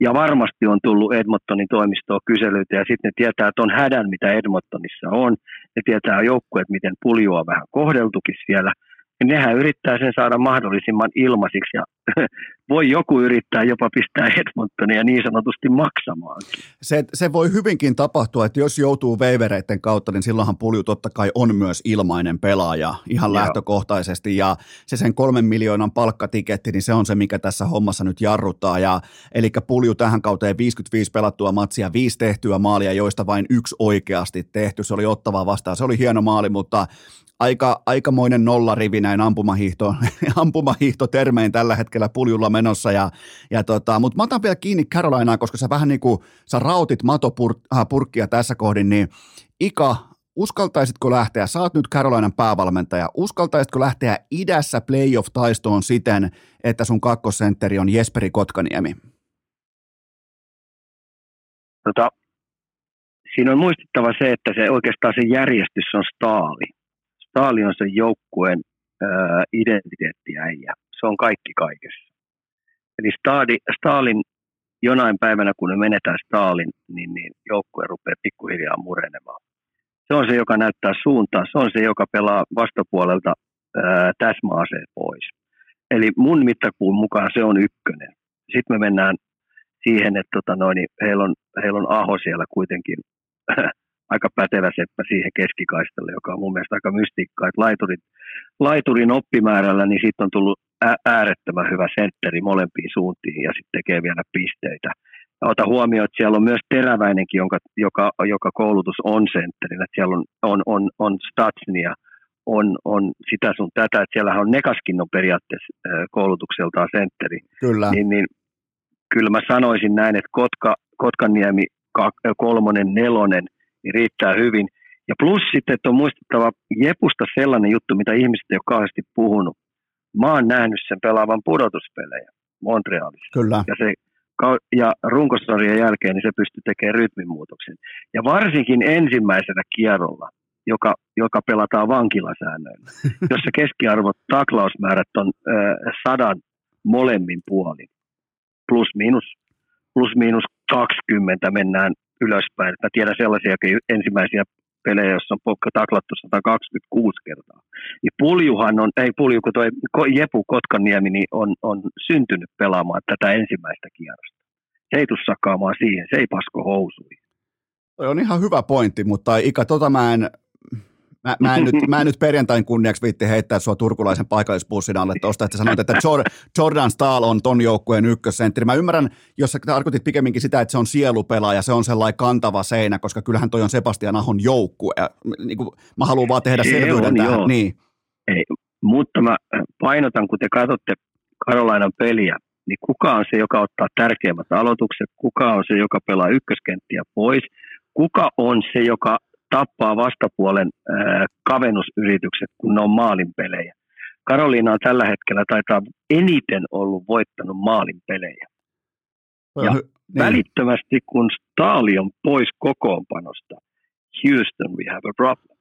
ja varmasti on tullut Edmontonin toimistoon kyselyitä, ja sitten ne tietää ton hädän, mitä Edmontonissa on. Ne tietää joukkueet, miten Puljua on vähän kohdeltukin siellä. Ja nehän yrittää sen saada mahdollisimman ilmaisiksi, ja voi joku yrittää jopa pistää Edmontonia niin sanotusti maksamaan. Se, se voi hyvinkin tapahtua, että jos joutuu veivereiden kautta, niin silloinhan Pulju totta kai on myös ilmainen pelaaja ihan Joo. lähtökohtaisesti, ja se sen kolmen miljoonan palkkatiketti, niin se on se, mikä tässä hommassa nyt jarruttaa, ja eli Pulju tähän kauteen viisikymmentäviisi pelattua matsia, viisi tehtyä maalia, joista vain yksi oikeasti tehty, se oli Ottavaa vastaan, se oli hieno maali, mutta aika, aikamoinen nollarivi näin ampumahiihto, ampumahiihtotermein tällä hetkellä Puljulla menossa, ja, ja tota, mutta mä otan vielä kiinni Carolinaan, koska sä vähän niin kuin sä rautit matopurkkia tässä kohdin, niin Ika, uskaltaisitko lähteä, sä oot nyt Carolinan päävalmentaja, uskaltaisitko lähteä idässä playoff-taistoon siten, että sun kakkosentteri on Jesperi Kotkaniemi? Tota, siinä on muistettava se, että se oikeastaan se järjestys on Staali. Staali on sen joukkueen äh, identiteettiäijä. Se on kaikki kaikessa. Eli Staali, Staalin jonain päivänä, kun me menetään Staalin, niin, niin joukkue rupeaa pikkuhiljaa murenemaan. Se on se, joka näyttää suuntaan. Se on se, joka pelaa vastapuolelta äh, täsmäaseen pois. Eli mun mittapuun mukaan se on ykkönen. Sitten me mennään siihen, että tota noin, heillä on, heillä on Aho siellä kuitenkin aika pätevä seppä siihen keskikaistalle, joka on mun mielestä aika mystiikkaa, että laiturin, laiturin oppimäärällä, niin siitä on tullut äärettömän hyvä sentteri molempiin suuntiin ja sitten tekee vielä pisteitä. Ja ota huomioon, että siellä on myös Teräväinenkin, jonka, joka, joka koulutus on sentterinä, että siellä on, on, on, on Statsnia, on, on sitä sun tätä, että siellähän on Nekaskin on periaatteessa koulutukseltaan sentteri. Kyllä. Niin, niin, kyllä mä sanoisin näin, että Kotka, Kotkaniemi kolmonen, nelonen, niin riittää hyvin. Ja plus sitten, että on muistettava Jepusta sellainen juttu, mitä ihmiset ei ole kauheasti puhunut. Mä oon nähnyt sen pelaavan pudotuspelejä Montrealissa. Kyllä. Ja, se, ja runkosarjan jälkeen niin se pystyy tekemään rytminmuutoksen. Ja varsinkin ensimmäisellä kierrolla, joka, joka pelataan vankilasäännöillä, jossa keskiarvot taklausmäärät on äh, sadan molemmin puolin. Plus miinus, plus miinus kaksikymmentä mennään ylöspäin. Mä tiedän sellaisiakin ensimmäisiä pelejä, jossa on taklattu sata kaksikymmentäkuusi kertaa. Niin Puljuhan on, ei Pulju, kun toi Jepu Kotkaniemi niin on, on syntynyt pelaamaan tätä ensimmäistä kierrosta. Se ei tule sakkaamaan siihen, se ei pasko housuihin. Toi on ihan hyvä pointti, mutta Ika, tota mä en... Mä, mä, en nyt, mä en nyt perjantain kunniaksi viitti heittää sua turkulaisen paikallispussin alle tuosta, että sanoit, että Jordan Staal on ton joukkueen ykkössentteri. Mä ymmärrän, jos sä tarkoitit pikemminkin sitä, että se on sielupelaaja, se on sellainen kantava seinä, koska kyllähän toi on Sebastian Ahon joukkue. Niin kuin, mä haluan vaan tehdä se selvyyden on, tähän. Niin. Ei, mutta mä painotan, kun te katsotte Carolinan peliä, niin kuka on se, joka ottaa tärkeimmät aloitukset, kuka on se, joka pelaa ykköskenttiä pois, kuka on se, joka tappaa vastapuolen äh, kavennusyritykset, kun ne on maalinpelejä. Karoliina on tällä hetkellä taitaa eniten ollut voittanut maalinpelejä. Ja hy- välittömästi, kun Staali on pois kokoonpanosta, Houston, we have a problem.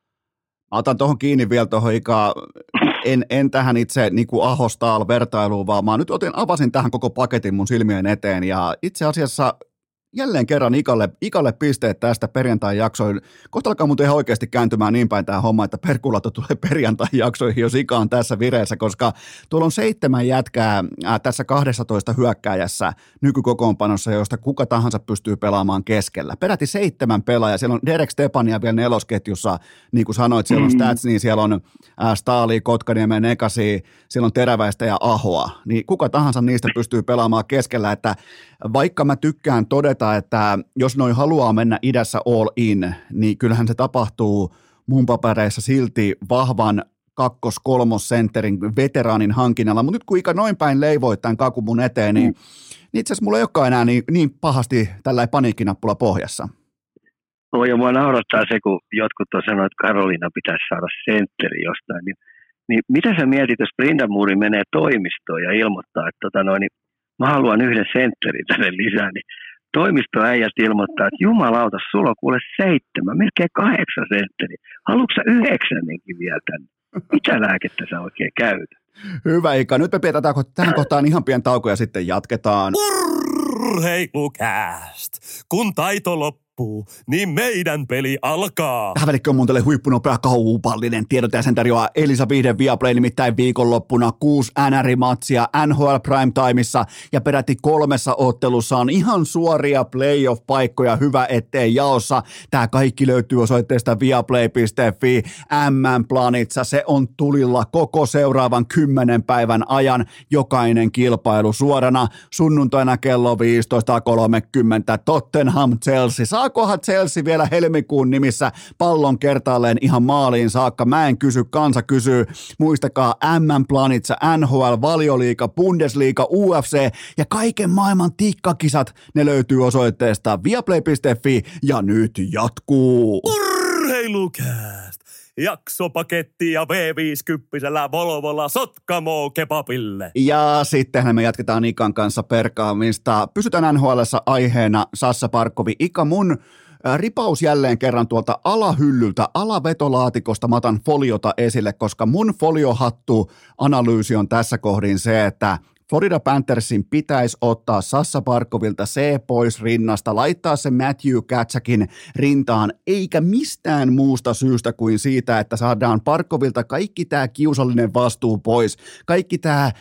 Mä otan tuohon kiinni vielä tuohon Ikaan. En, en tähän itse niin kuin Aho-Staal-vertailuun, vaan mä nyt otin, avasin tähän koko paketin mun silmien eteen, ja itse asiassa Jälleen kerran Ikalle, Ikalle pisteet tästä perjantai-jaksoihin. Kohta alkaa muuten ihan oikeasti kääntymään niin päin tämä homma, että Perkuulauta tulee perjantai-jaksoihin, jos Ika on tässä vireessä, koska tuolla on seitsemän jätkää ää, tässä kahdessatoista hyökkääjässä nykykokoonpanossa, josta kuka tahansa pystyy pelaamaan keskellä. Peräti seitsemän pelaajaa. Siellä on Derek Stepania vielä nelosketjussa, niin kuin sanoit, siellä on Stats, niin siellä on ää, Staalia, Kotkaniemen, Nekasia, siellä on Teräväistä ja Ahoa. Niin kuka tahansa niistä pystyy pelaamaan keskellä, että vaikka mä tykkään todeta, että jos noi haluaa mennä idässä all in, niin kyllähän se tapahtuu mun papereissa silti vahvan kakkos-, kolmosentterin veteraanin hankinnalla. Mutta nyt kun Ika noin päin leivoi tämän kakun mun eteen, niin, niin itse asiassa mulla ei olekaan enää niin, niin pahasti tällainen paniikkinappula pohjassa. No ja mua naurattaa se, kun jotkut on sanonut, että Carolina pitäisi saada sentteri jostain. Niin, niin mitä sä mietit, jos Brind'Amour menee toimistoon ja ilmoittaa, että tota noin, niin mä haluan yhden sentterin tänne lisää, niin toimistoäijät ilmoittaa, että jumalauta, sulla on kuule seitsemän, melkein kahdeksan sentteri. Haluatko sä yhdeksännenkin vielä tänne? Mitä lääkettä sä oikein käytät? Hyvä Ika, nyt me pidetään tähän kohtaan ihan pieni tauko ja sitten jatketaan. Urheilukääst, kun taito loppuu, niin meidän peli alkaa. Tähän välikköön mun teille huippunopea kaupallinen tiedot ja sen tarjoaa Elisa Vihden Viaplay, nimittäin viikonloppuna kuusi N R-matsia N H L Prime Timeissa ja peräti kolmessa ottelussa on ihan suoria playoff-paikkoja, hyvä ettei jaossa. Tää kaikki löytyy osoitteesta viaplay piste fi. M M-planitsa, se on tulilla koko seuraavan kymmenen päivän ajan, jokainen kilpailu suorana. Sunnuntaina kello viisitoista kolmekymmentä Tottenham Chelsea. Saakohan Chelsea vielä helmikuun nimissä pallon kertaalleen ihan maaliin saakka? Mä en kysy, kansa kysyy. Muistakaa M M-planitsa, N H L, Valioliiga, Bundesliga, U F C ja kaiken maailman tikkakisat. Ne löytyy osoitteesta viaplay piste fi ja nyt jatkuu. Urheilukääst! Jaksopaketti ja V viisikymmentä Volvolla Sotkamoo kebabille. Ja sittenhän me jatketaan Ikan kanssa perkaamista. Pysytään N H L:ssä aiheena Sassa Parkkovi. Ika, mun ripaus jälleen kerran tuolta alahyllyltä, alavetolaatikosta mä otan foliota esille, koska mun foliohattu-analyysi on tässä kohdin se, että Florida Panthersin pitäisi ottaa Sassa Parkkovilta se pois rinnasta, laittaa se Matthew Katsakin rintaan, eikä mistään muusta syystä kuin siitä, että saadaan Parkkovilta kaikki tämä kiusallinen vastuu pois, kaikki tämä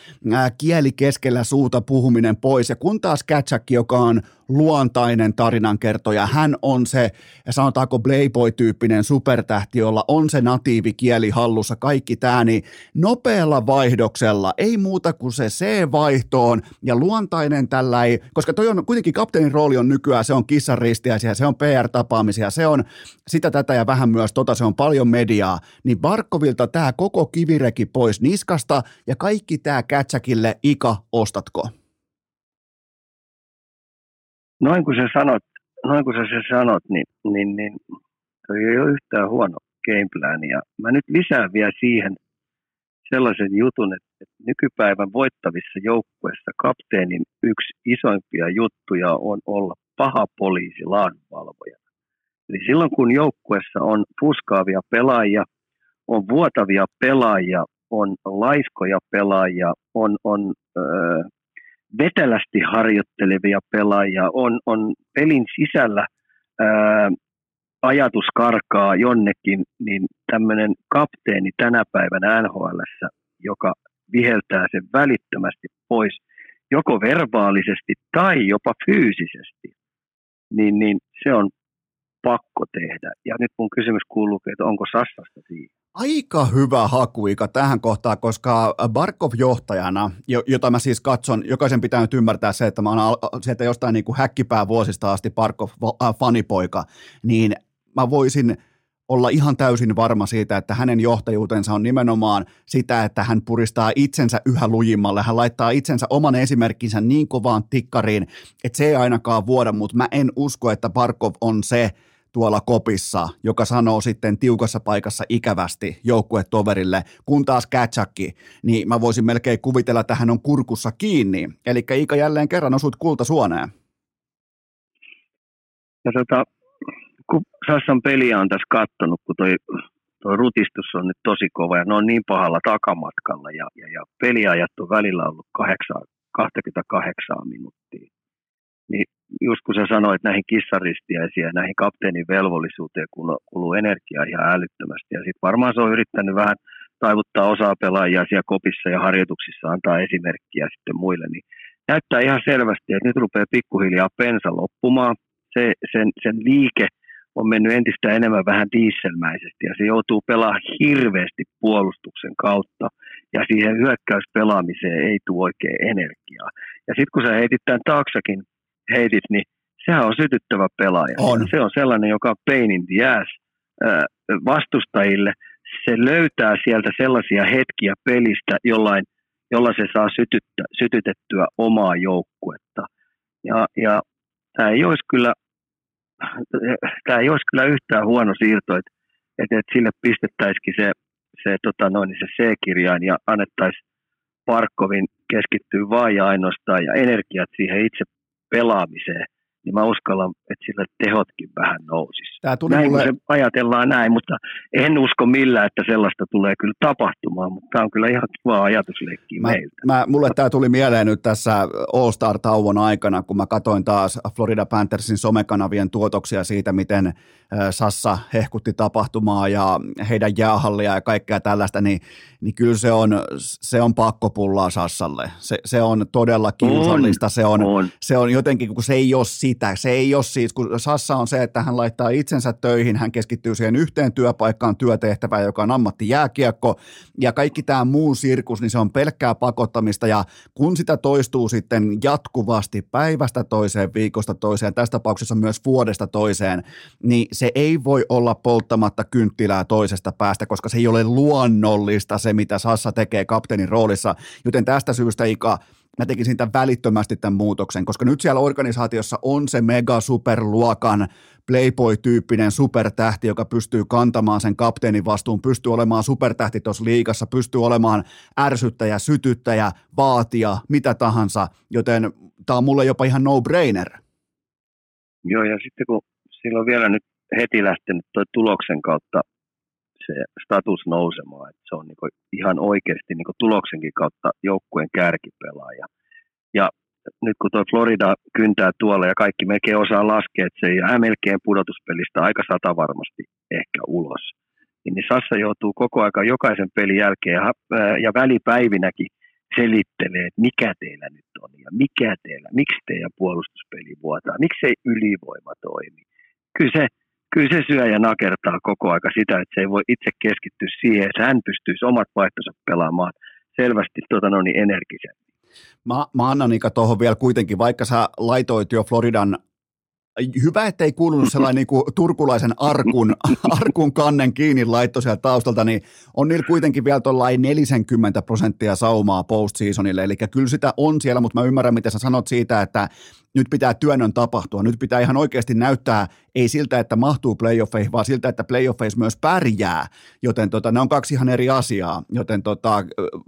kieli keskellä suuta puhuminen pois, ja kun taas Katsak, joka on luontainen tarinankertoja, hän on se, sanotaanko Playboy-tyyppinen supertähti, jolla on se natiivikieli hallussa, kaikki tämä, niin nopealla vaihdoksella, ei muuta kuin se se vaihtoon ja luontainen tälläi, koska toi on kuitenkin kapteenin rooli on nykyään, se on kissanristiäisiä, se on P R-tapaamisia, se on sitä tätä ja vähän myös tota, se on paljon mediaa, niin Parkkovilta tämä koko kivireki pois niskasta ja kaikki tämä Katsäkille. Ika, ostatko? Noin kuin sä sanot, noin kuin sä sen sanot, niin, niin, niin toi ei ole yhtään huono gameplan. Ja mä nyt lisään vielä siihen sellaisen jutun, että, että nykypäivän voittavissa joukkueissa kapteenin yksi isoimpia juttuja on olla paha poliisi laadunvalvojana. Eli silloin kun joukkueessa on fuskaavia pelaajia, on vuotavia pelaajia, on laiskoja pelaajia, on... on öö, vetelästi harjoittelevia pelaajia, on, on pelin sisällä ää, ajatus karkaa jonnekin, niin tämmöinen kapteeni tänä päivänä N H L:ssä, joka viheltää sen välittömästi pois, joko verbaalisesti tai jopa fyysisesti, niin, niin se on pakko tehdä. Ja nyt mun kysymys kuuluu, että onko Sassasta siihen? Aika hyvä haku, Ika, tähän kohtaan, koska Barkov-johtajana, jota mä siis katson, jokaisen pitää nyt ymmärtää se, että mä oon sieltä jostain niin kuin häkkipää vuosista asti Barkov-fanipoika, niin mä voisin olla ihan täysin varma siitä, että hänen johtajuutensa on nimenomaan sitä, että hän puristaa itsensä yhä lujimmalle. Hän laittaa itsensä oman esimerkkinsä niin kovaan tikkariin, että se ei ainakaan vuoda, mutta mä en usko, että Barkov on se tuolla kopissa, joka sanoo sitten tiukassa paikassa ikävästi joukkuetoverille, kun taas Katsäkki, niin mä voisin melkein kuvitella, että hän on kurkussa kiinni. Eli Ika, jälleen kerran osuit kultasuoneen. Ja tota, kun Sassan peliä on tässä katsonut, kun toi, toi rutistus on nyt tosi kova ja ne on niin pahalla takamatkalla ja, ja, ja peliajat on välillä ollut kahdeksan, kaksikymmentäkahdeksan minuuttia, niin just kun sä sanoit näihin kissaristiäisiin ja näihin kapteenin velvollisuuteen, kun kuluu energiaa ihan älyttömästi. Ja sitten varmaan se on yrittänyt vähän taivuttaa osaa pelaajia siellä kopissa ja harjoituksissa, antaa esimerkkiä sitten muille. Niin näyttää ihan selvästi, että nyt rupeaa pikkuhiljaa pensa loppumaan. Se, sen, sen liike on mennyt entistä enemmän vähän dieselmäisesti ja se joutuu pelaamaan hirveästi puolustuksen kautta ja siihen hyökkäyspelaamiseen ei tule oikein energiaa. Ja sitten kun sä heitit tämän taaksakin heitit, niin sehän on sytyttävä pelaaja. On. Se on sellainen, joka on pain in the ass vastustajille. Se löytää sieltä sellaisia hetkiä pelistä, jollain, jolla se saa sytyttä, sytytettyä omaa joukkuetta. Ja, ja tämä ei olisi kyllä Tämä ei olisi kyllä yhtään huono siirto, että, että sille pistettäisikin se, se, tota noin, se C-kirjain ja annettaisiin Parkkovin keskittyä vain ja ainoastaan ja energiat siihen itse pelaamiseen, niin mä uskallan, että sillä tehotkin vähän nousisi. Näin mulle... se ajatellaan näin, mutta en usko millään, että sellaista tulee kyllä tapahtumaan, mutta tämä on kyllä ihan kiva ajatusleikki mä, meiltä. Mä, mulle tämä tuli mieleen nyt tässä All-Star-tauon aikana, kun mä katsoin taas Florida Panthersin somekanavien tuotoksia siitä, miten Sassa hehkutti tapahtumaa ja heidän jäähallia ja kaikkea tällaista, niin, niin kyllä se on, se on pakko pullaa Sassalle. Se, se on todella kiusallista. On, se, on, on. se on jotenkin, kun se ei ole sitä. Se ei ole siis, kun Sassa on se, että hän laittaa itsensä töihin, hän keskittyy siihen yhteen työpaikkaan, työtehtävään, joka on ammattijääkiekko ja kaikki tämä muu sirkus, niin se on pelkkää pakottamista ja kun sitä toistuu sitten jatkuvasti päivästä toiseen, viikosta toiseen, tässä tapauksessa myös vuodesta toiseen, niin se ei voi olla polttamatta kynttilää toisesta päästä, koska se ei ole luonnollista se, mitä Sassa tekee kapteenin roolissa, joten tästä syystä Ika, mä tekisin tämän välittömästi tämän muutoksen, koska nyt siellä organisaatiossa on se mega superluokan playboy-tyyppinen supertähti, joka pystyy kantamaan sen kapteenin vastuun, pystyy olemaan supertähti tuossa liigassa, pystyy olemaan ärsyttäjä, sytyttäjä, vaatija, mitä tahansa, joten tämä on mulle jopa ihan no-brainer. Joo, ja sitten kun silloin vielä nyt heti lähtenyt tuo tuloksen kautta se status nousemaan, että se on niinku ihan oikeasti niinku tuloksenkin kautta joukkueen kärkipelaaja. Ja nyt kun tuo Florida kyntää tuolla ja kaikki melkein osaa laskea, että se jää melkein pudotuspelistä aika satavarmasti ehkä ulos, niin Sassa joutuu koko aika jokaisen pelin jälkeen ja, ja välipäivinäkin selittelee, että mikä teillä nyt on ja mikä teillä, miksi teidän puolustuspeli vuotaa, miksi ei ylivoima toimi. Kyllä se Kyllä se syö ja nakertaa koko aika sitä, että se ei voi itse keskittyä siihen, että hän pystyisi omat vaihtonsa pelaamaan selvästi tuota, no niin, energisemmin. Mä, mä annan Ika tuohon vielä kuitenkin, vaikka sä laitoit jo Floridan, hyvä ettei kuulunut sellainen niin kuin turkulaisen arkun, arkun kannen kiinni laitto siellä taustalta, niin on niillä kuitenkin vielä tuollainen neljäkymmentä prosenttia saumaa postseasonille, eli kyllä sitä on siellä, mutta mä ymmärrän, mitä sä sanot siitä, että nyt pitää työnnön tapahtua, nyt pitää ihan oikeasti näyttää, ei siltä, että mahtuu playoffeihin, vaan siltä, että playoffeissa myös pärjää, joten tota, ne on kaksi ihan eri asiaa, joten tota,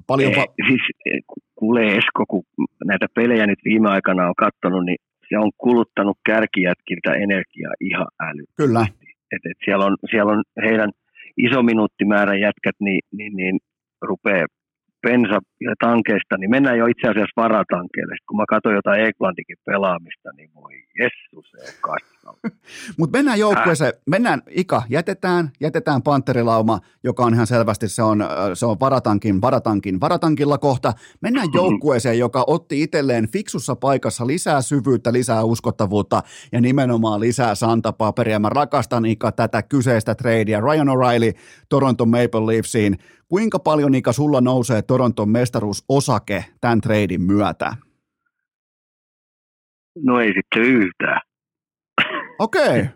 paljon... Eh, siis kuulee Esko, kun näitä pelejä nyt viime aikana on katsonut, niin se on kuluttanut kärkijätkiltä energiaa ihan älyttömästi. Et, et siellä, on, siellä on heidän iso minuuttimäärän jätkät, niin, niin, niin rupeaa pensa tankeista, niin mennään jo itse asiassa varatankeille. Kun mä katson jotain Englantikin pelaamista, niin voi jessus, se on kasvanut. Mutta mennään joukkueeseen, mennään Ika, jätetään, jätetään pantterilauma, joka on ihan selvästi, se on, se on varatankin, varatankin, varatankilla kohta. Mennään joukkueeseen, joka otti itselleen fiksussa paikassa lisää syvyyttä, lisää uskottavuutta ja nimenomaan lisää santapaperia. Mä rakastan Ika tätä kyseistä treidiä. Ryan O'Reilly Toronto Maple Leafsiin. Kuinka paljon, Ika, sulla nousee Toronton mestaruusosake tämän treidin myötä? No ei sitten yhtään. Okei. Okay.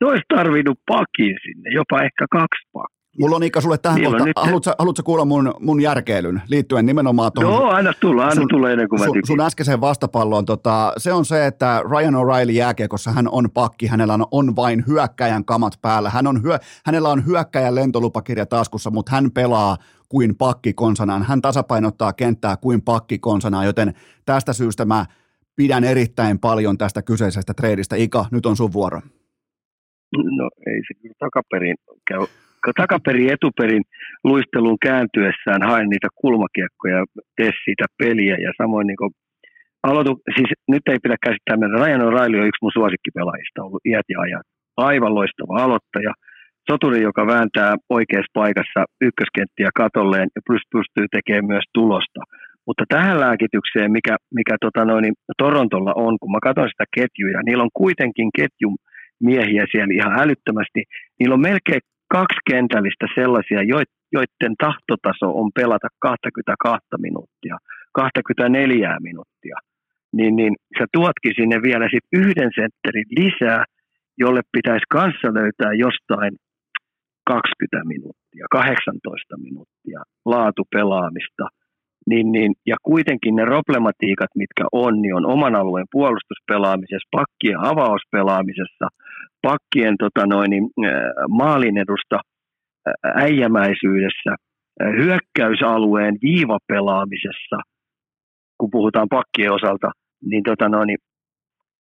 No olisi tarvinnut pakin sinne, jopa ehkä kaksi pakkia. Mulla on, Ika, sulle tähän kohta. Haluatko, haluatko kuulla mun, mun järkeilyn liittyen nimenomaan tuohon? Joo, aina tulee, aina sun, tulee ennen kuin mä sun, sun äskeiseen vastapalloon. Tota, se on se, että Ryan O'Reilly jääkiekossa hän on pakki, hänellä on vain hyökkäjän kamat päällä. Hän on hyö, hänellä on hyökkäjän lentolupakirja taskussa, mutta hän pelaa kuin pakki konsanaan. Hän tasapainottaa kenttää kuin pakki konsanaan, joten tästä syystä mä pidän erittäin paljon tästä kyseisestä treidistä. Ika, nyt on sun vuoro. No ei se kyllä takaperin käy. Takaperin etuperin luistelun kääntyessään haen niitä kulmakiekkoja, tee sitä peliä ja samoin niin aloitu, siis nyt ei pidä käsittää mennä. Ryan O'Reilly on yksi mun suosikkipelaajista ollut iät ja ajat. Aivan loistava aloittaja. Soturi, joka vääntää oikeassa paikassa ykköskenttiä katolleen ja pystyy tekemään myös tulosta. Mutta tähän lääkitykseen, mikä, mikä tota noin, Torontolla on, kun mä katson sitä ketjuja, niillä on kuitenkin ketjumiehiä siellä ihan älyttömästi. Niillä on melkein kaksi kentällistä sellaisia, joiden tahtotaso on pelata kaksikymmentäkaksi minuuttia, kaksikymmentäneljä minuuttia. Niin, niin sä tuotkin sinne vielä sit yhden sentterin lisää, jolle pitäisi kanssa löytää jostain kaksikymmentä minuuttia, kahdeksantoista minuuttia laatupelaamista. Niin, niin, ja kuitenkin ne problematiikat, mitkä on, niin on oman alueen puolustuspelaamisessa, pakkien avauspelaamisessa, pakkien tota noin, maalin edusta äijämäisyydessä, hyökkäysalueen viivapelaamisessa, kun puhutaan pakkien osalta, niin, tota noin,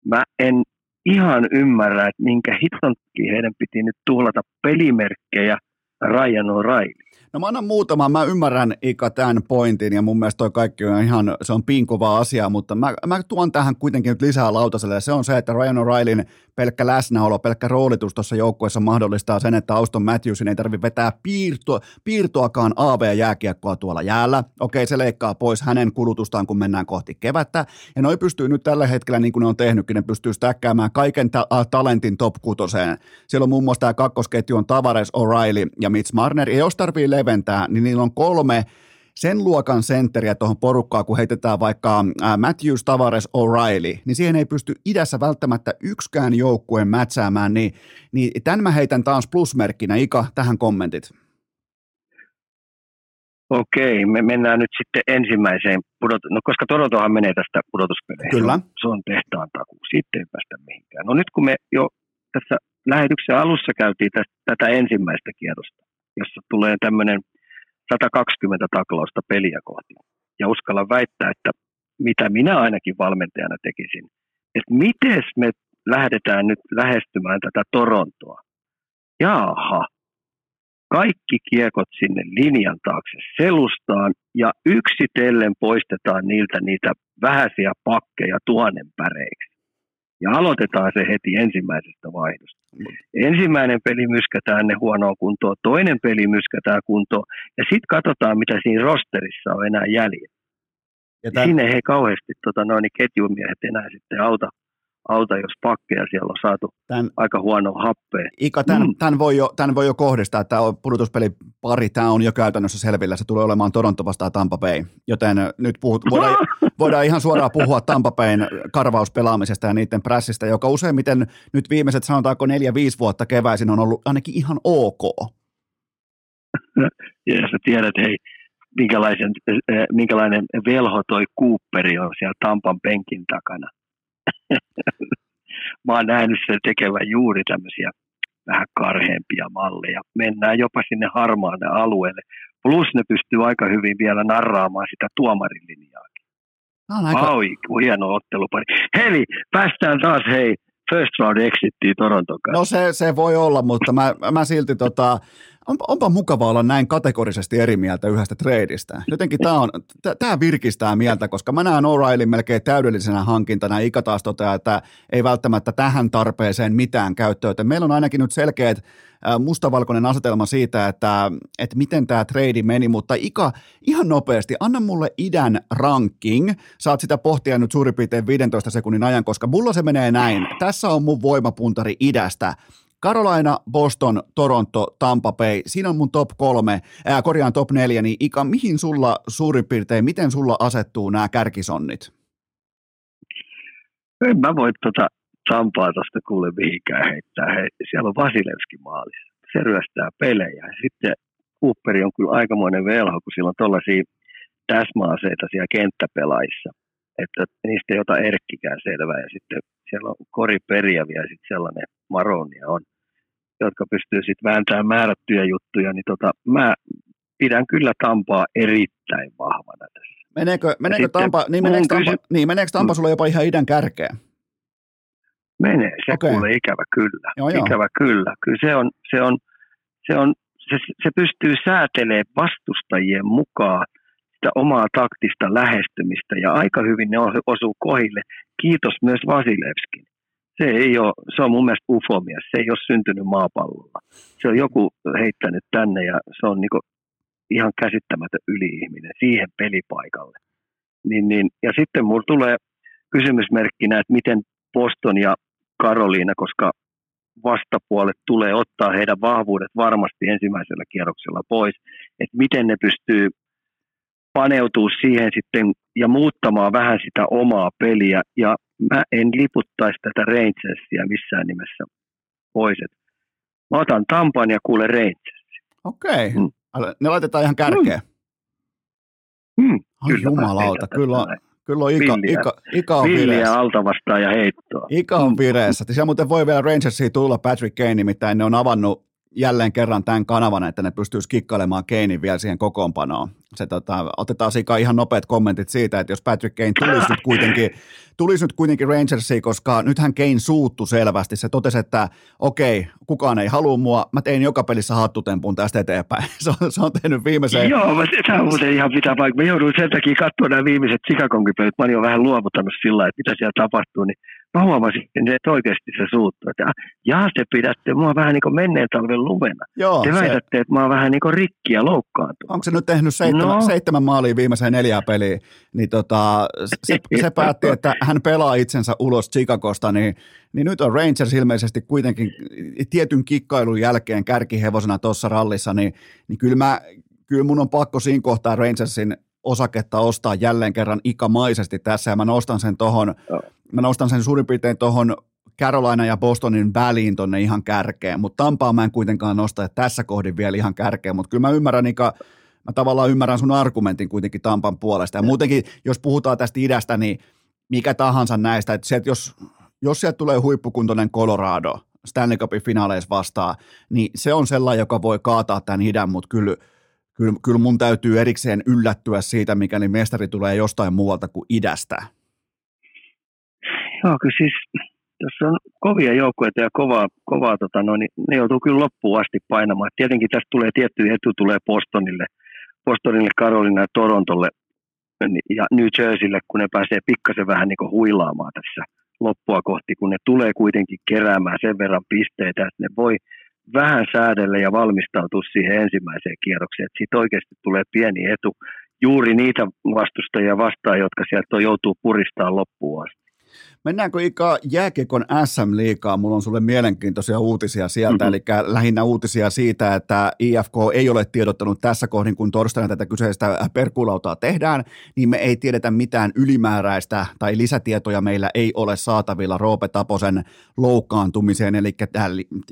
mä en ihan ymmärrä, että minkä hitonkin heidän piti nyt tuhlata pelimerkkejä Ryan O'Reilly. No mä annan muutaman, mä ymmärrän Ika tämän pointin ja mun mielestä toi kaikki on ihan, se on pinkuvaa asiaa, mutta mä, mä tuon tähän kuitenkin nyt lisää lautaselle ja se on se, että Ryan O'Reillyn pelkkä läsnäolo, pelkkä roolitus tuossa joukkueessa mahdollistaa sen, että Auston Matthewsin ei tarvitse vetää piirto, piirtoakaan A V-jääkiekkoa tuolla jäällä. Okei, se leikkaa pois hänen kulutustaan, kun mennään kohti kevättä. Ja noi pystyy nyt tällä hetkellä, niin kuin ne on tehnytkin, ne pystyy stäkkäämään kaiken ta- talentin top kutoseen. Siellä on muun muassa tämä kakkosketju on Tavares, O'Reilly ja Mitch Marner. Ja jos tarvii leventää, niin niillä on kolme sen luokan sentteriä tuohon porukkaan, kun heitetään vaikka Matthews, Tavares, O'Reilly, niin siihen ei pysty idässä välttämättä yksikään joukkueen mätsäämään, niin, niin tämän mä heitän taas plusmerkkinä. Ika, tähän kommentit. Okei, me mennään nyt sitten ensimmäiseen, pudot- no koska Torontohan menee tästä pudotuspeleihin. Kyllä. Se on tehtaan takuu, sitten ei päästä mihinkään. No nyt kun me jo tässä lähetyksen alussa käytiin tästä, tätä ensimmäistä kierrosta, jossa tulee tämmöinen sata kaksikymmentä taklausta peliä kohti. Ja uskallan väittää, että mitä minä ainakin valmentajana tekisin, että miten me lähdetään nyt lähestymään tätä Torontoa. Jaaha, kaikki kiekot sinne linjan taakse selustaan ja yksitellen poistetaan niiltä niitä vähäisiä pakkeja tuonen päreiksi. Ja aloitetaan se heti ensimmäisestä vaihdosta. Ensimmäinen peli myskätään ne huonoon kuntoon, toinen peli myskätään kuntoon, ja sitten katsotaan, mitä siinä rosterissa on enää jäljellä. Ja tämän... Siinä ei kauheasti tota, noin, ketjumiehet enää sitten auta, auta, jos pakkeja siellä on saatu tämän... aika huonoa happea. Ika, tämän, mm. tämän, voi jo, tämän voi jo kohdistaa. Tämä pudotuspeli pari, tämä on jo käytännössä selvillä. Se tulee olemaan Toronto vastaan Tampa Bay, joten nyt puhut, voidaan... Voidaan ihan suoraan puhua Tampa Bayn karvauspelaamisesta ja niiden prässistä, joka useimmiten nyt viimeiset, sanotaanko neljä, viisi vuotta keväisin, on ollut ainakin ihan ok. Ja sä tiedät, hei, minkälaisen, minkälainen velho toi Cooperi on siellä Tampan penkin takana. Mä oon nähnyt sen tekevän juuri tämmöisiä vähän karheempia malleja. Mennään jopa sinne harmaalle alueelle. Plus ne pystyy aika hyvin vielä narraamaan sitä tuomarilinjaa. Aika... Ai, hieno ottelupari. Heli, päästään taas, hei, first round exittiin Toronton kanssa. No se, se voi olla, mutta mä, mä silti, tota, on, onpa mukavaa olla näin kategorisesti eri mieltä yhdestä treidistä. Jotenkin tää, on, t- tää virkistää mieltä, koska mä näen O'Reillyn melkein täydellisenä hankintana. Ika taas toteaa, että ei välttämättä tähän tarpeeseen mitään käyttöä. Joten meillä on ainakin nyt selkeät mustavalkoinen asetelma siitä, että, että miten tämä trade meni, mutta Ika, ihan nopeasti, anna mulle idän ranking. Saat sitä pohtia nyt suurin piirtein viidentoista sekunnin ajan, koska mulla se menee näin. Tässä on mun voimapuntari idästä. Carolina, Boston, Toronto, Tampa Bay. Siinä on mun top kolme, ää, korjaan top neljä, niin Ika, mihin sulla suurin piirtein, miten sulla asettuu nämä kärkisonnit? En mä voi tota... Tampaa tuosta kuule mihinkään heittää. He, siellä on Vasilevski maalissa. Se ryöstää pelejä. Sitten Cooperi on kyllä aikamoinen velho, kun sillä on tuollaisia täsmäaseita siellä kenttäpelaissa. Että niistä ei ota erkkikään selvää. Ja sitten siellä on koriperiä vielä sitten sellainen maronia on, jotka pystyy sitten vääntämään määrättyjä juttuja. Niin tota, mä pidän kyllä Tampaa erittäin vahvana tässä. Meneekö, meneekö sitten, Tampa, niin meneekö Tampa, kysy... niin meneekö Tampa sulla jopa ihan idän kärkeen? Menee, se okay. Kuulee ikävä kyllä, joo, joo. ikävä kyllä. Kyllä se, on, se, on, se, on, se, se pystyy säätelemään vastustajien mukaan sitä omaa taktista lähestymistä ja aika hyvin ne osuu kohille. Kiitos myös Vasilevskin. Se, ei ole, se on mun mielestä ufomies. Se ei ole syntynyt maapallolla. Se on joku heittänyt tänne ja se on niinku ihan käsittämätön yli-ihminen siihen pelipaikalle. Niin, niin. Ja sitten mulla tulee kysymysmerkkinä, että miten Boston ja Carolina, koska vastapuolet tulee ottaa heidän vahvuudet varmasti ensimmäisellä kierroksella pois, että miten ne pystyy paneutuu siihen sitten ja muuttamaan vähän sitä omaa peliä. Ja mä en liputtaisi tätä Rangersia missään nimessä pois. Mä otan Tampan ja kuule Rangersin. Okei. Mm. Ne laitetaan ihan kärkeen. Mm. Ai kyllä jumalauta. Kyllä, kyllä on Ika, Ika, Ika on vireessä. Villiä alta vastaan ja heittoa. Ika on vireessä. Siellä muuten voi vielä Rangersia tulla Patrick Kane, nimittäin ne on avannut jälleen kerran tämän kanavan, että ne pystyisi kikkailemaan Kanein vielä siihen kokoonpanoon. Se, tota, otetaan Sika ihan nopeat kommentit siitä, että jos Patrick Kane tulisi nyt kuitenkin, tulisi nyt kuitenkin Rangersiin, koska nythän Kane suuttu selvästi. Se totesi, että okei, kukaan ei halua mua, mä tein joka pelissä hattutempun tästä eteenpäin. Se on, se on tehnyt viimeisen... Joo, mä sitä on muuten ihan pitää paikka. Mä joudun sen takia katsoa nämä viimeiset Chicago-pöyt. Mä olin jo vähän luovuttanut sillä lailla, että mitä siellä tapahtuu, niin mä huomasin, että oikeasti se suuttuu. Jaa, te pidätte mua vähän niin kuin menneen talven lumena. Joo, te väitätte, se... että mä oon vähän niin kuin rikki ja loukkaantunut. Onko se nyt tehnyt seitsemän, no. seitsemän maalia viimeiseen neljään peliin? Niin tota, se, se päätti, että hän pelaa itsensä ulos Chicagosta, niin, niin nyt on Rangers ilmeisesti kuitenkin tietyn kikkailun jälkeen kärkihevosena tuossa rallissa, niin, niin kyllä, mä, kyllä mun on pakko siinä kohtaa Rangersin osaketta ostaa jälleen kerran ikamaisesti tässä, ja mä nostan sen tohon, mä nostan sen suurin piirtein tohon Carolina ja Bostonin väliin tonne ihan kärkeen, mutta Tampaa mä en kuitenkaan nosta tässä kohdin vielä ihan kärkeen, mutta kyllä mä ymmärrän, Ika, mä tavallaan ymmärrän sun argumentin kuitenkin Tampan puolesta, ja muutenkin, jos puhutaan tästä idästä, niin mikä tahansa näistä, että sieltä, jos, jos sieltä tulee huippukuntoinen Colorado Stanley Cupin finaaleissa vastaan, niin se on sellainen, joka voi kaataa tämän idän, mutta kyllä Kyllä, kyllä mun täytyy erikseen yllättyä siitä, mikäli mestari tulee jostain muualta kuin idästä. Joo, kyllä siis tässä on kovia joukkueita ja kovaa, kovaa tota, no, niin ne joutuu kyllä loppuun asti painamaan. Tietenkin tästä tulee tietty etu tulee Bostonille, Bostonille, Carolina ja Torontolle ja New Jerseylle, kun ne pääsee pikkasen vähän niin kuin huilaamaan tässä loppua kohti, kun ne tulee kuitenkin keräämään sen verran pisteitä, että ne voi vähän säädellä ja valmistautua siihen ensimmäiseen kierrokseen, että siitä oikeasti tulee pieni etu juuri niitä vastustajia vastaan, jotka sieltä joutuu puristamaan loppuun asti. Mennäänkö Ika jääkiekon äs äm-liigaan? Mulla on sulle mielenkiintoisia uutisia sieltä, mm-hmm. eli lähinnä uutisia siitä, että I F K ei ole tiedottanut tässä kohdin, kun torstaina tätä kyseistä perkuulautaa tehdään, niin me ei tiedetä mitään ylimääräistä tai lisätietoja meillä ei ole saatavilla Roope Taposen loukkaantumiseen, eli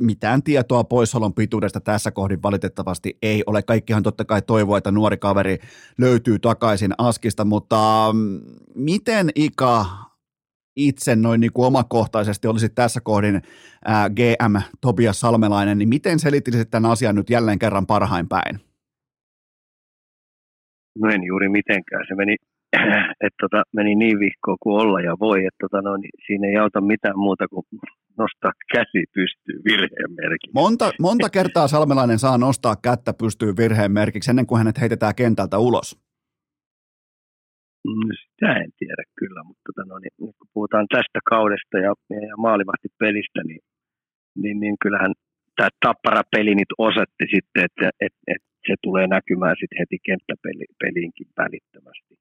mitään tietoa poissaolon pituudesta tässä kohdin valitettavasti ei ole. Kaikkihan totta kai toivoo, että nuori kaveri löytyy takaisin askista, mutta miten Ika... itse noin niin kuin omakohtaisesti olisi tässä kohdin ää, G M Tobias Salmelainen, niin miten selittelisit tämän asian nyt jälleen kerran parhain päin? No en juuri mitenkään. Se meni, et tota, meni niin vihkoa kuin olla ja voi, että tota, no, niin siinä ei auta mitään muuta kuin nostaa käsi pystyyn virheen merkiksi. Monta, monta kertaa Salmelainen saa nostaa kättä pystyyn virheen merkiksi ennen kuin hänet heitetään kentältä ulos? Sitä en tiedä kyllä, mutta tota, no, niin, kun puhutaan tästä kaudesta ja, ja maalivahtipelistä, niin, niin, niin kyllähän tämä Tappara-peli nyt osatti sitten, että et, et se tulee näkymään sitten heti kenttäpeliinkin välittömästi.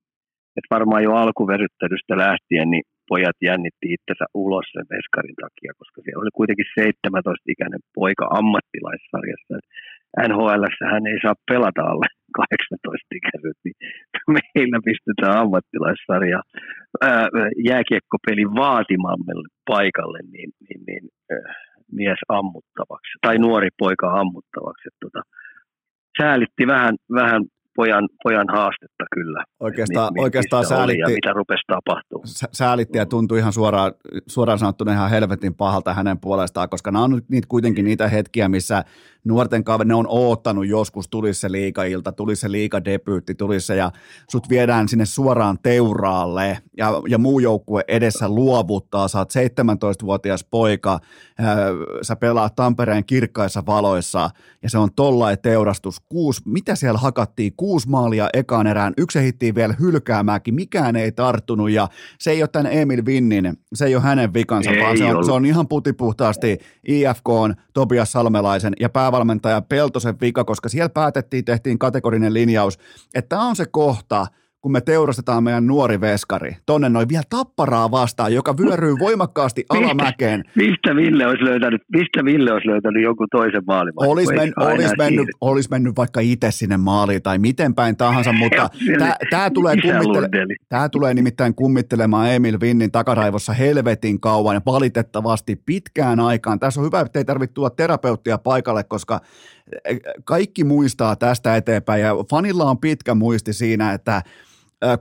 Et varmaan jo alkuveryttelystä lähtien niin pojat jännitti itsensä ulos sen veskarin takia, koska siellä oli kuitenkin seitsemäntoista-ikäinen poika ammattilaissarjassa. N H L:ssä hän ei saa pelata alle kahdeksantoista-ikäiset, niin meillä pistetään ammattilaissarja jääkiekkopelin vaatimammalle paikalle niin, niin, niin, äh, mies ammuttavaksi, tai nuori poika ammuttavaksi. Et, tota, säälitti vähän, vähän pojan, pojan haastetta kyllä. Oikeastaan, mi, oikeastaan säälitti. Ja mitä rupesi tapahtumaan. Säälitti ja tuntui ihan suoraan, suoraan sanottuna ihan helvetin pahalta hänen puolestaan, koska nämä on nyt niitä, kuitenkin niitä hetkiä, missä nuorten kaave, ne on oottanut joskus, tuli se liigailta, tuli se liigadebyytti, tuli se ja sut viedään sinne suoraan teuraalle ja, ja muu joukkue edessä luovuttaa, sä oot seitsemäntoistavuotias poika, ää, sä pelaat Tampereen kirkkaissa valoissa ja se on tollainen teurastus, kuusi, mitä siellä hakattiin, kuusi maalia ekaan erään, yksi ehittiin vielä hylkäämäänkin, mikään ei tarttunut ja se ei ole tämän Emil Vinnin, se ei ole hänen vikansa, ei vaan se on, se on ihan putipuhtaasti I F K on Tobias Salmelaisen ja päävalmentaja Peltosen vika, koska siellä päätettiin, tehtiin kategorinen linjaus, että tämä on se kohta, kun me teurastetaan meidän nuori veskari, tonne noin vielä Tapparaa vastaan, joka vyöryy voimakkaasti alamäkeen. Mistä Ville olisi löytänyt, mistä Ville olisi löytänyt jonkun toisen maalin? Olisi men, olis mennyt, olis mennyt vaikka itse sinne maaliin tai miten päin tahansa, mutta tämä tulee, kummittele- tulee nimittäin kummittelemaan Emil Vinnin takaraivossa helvetin kauan ja valitettavasti pitkään aikaan. Tässä on hyvä, ettei tarvitse tulla terapeuttia paikalle, koska kaikki muistaa tästä eteenpäin ja fanilla on pitkä muisti siinä, että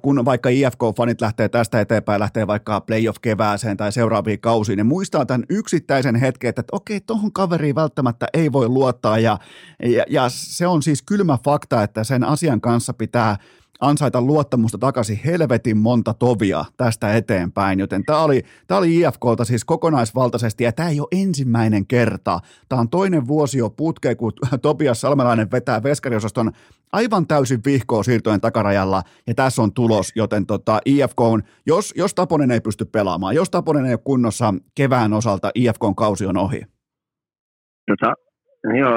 kun vaikka I F K-fanit lähtee tästä eteenpäin, lähtee vaikka playoff-kevääseen tai seuraaviin kausiin, ne muistaa tämän yksittäisen hetken, että okei, tuohon kaveriin välttämättä ei voi luottaa ja, ja, ja se on siis kylmä fakta, että sen asian kanssa pitää ansaita luottamusta takaisin helvetin monta tovia tästä eteenpäin, joten tämä oli, tämä oli I F K:lta siis kokonaisvaltaisesti, ja tämä ei ole ensimmäinen kerta. Tämä on toinen vuosi jo putkeen, kun Tobias Salmelainen vetää veskariosaston aivan täysin vihkoa siirtojen takarajalla, ja tässä on tulos, joten tota, I F K on, jos, jos Taponen ei pysty pelaamaan, jos Taponen ei ole kunnossa kevään osalta, I F K:n kausi on ohi. Tota. No joo,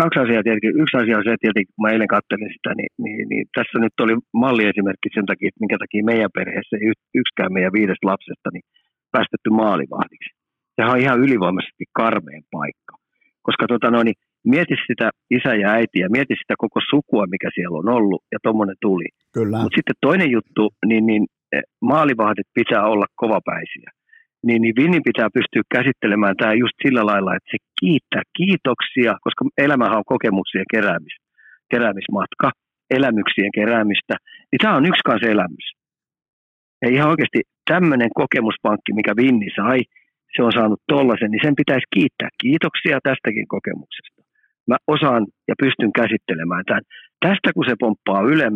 kaksi asiaa tietenkin. Yksi asia on se, että tietenkin, kun mä eilen katselin sitä, niin, niin, niin tässä nyt oli malliesimerkki sen takia, että minkä takia meidän perheessä ei yksikään meidän viidestä lapsesta niin päästetty maalivahdiksi. Sehän on ihan ylivoimaisesti karmeen paikka, koska tota, no, niin, mieti sitä isä ja äitiä, mieti sitä koko sukua, mikä siellä on ollut, ja tuommoinen tuli. Mutta sitten toinen juttu, niin, niin maalivahdit pitää olla kovapäisiä. Niin, niin Vinnin pitää pystyä käsittelemään tämä just sillä lailla, että se kiittää kiitoksia, koska elämähän on kokemuksien keräämis, keräämismatka, elämyksien keräämistä, niin tämä on yksi kanssa elämys. Ja ihan oikeasti tämmöinen kokemuspankki, mikä Vinni sai, se on saanut tollaisen, niin sen pitäisi kiittää kiitoksia tästäkin kokemuksesta. Mä osaan ja pystyn käsittelemään tämän. Tästä kun se pomppaa yle,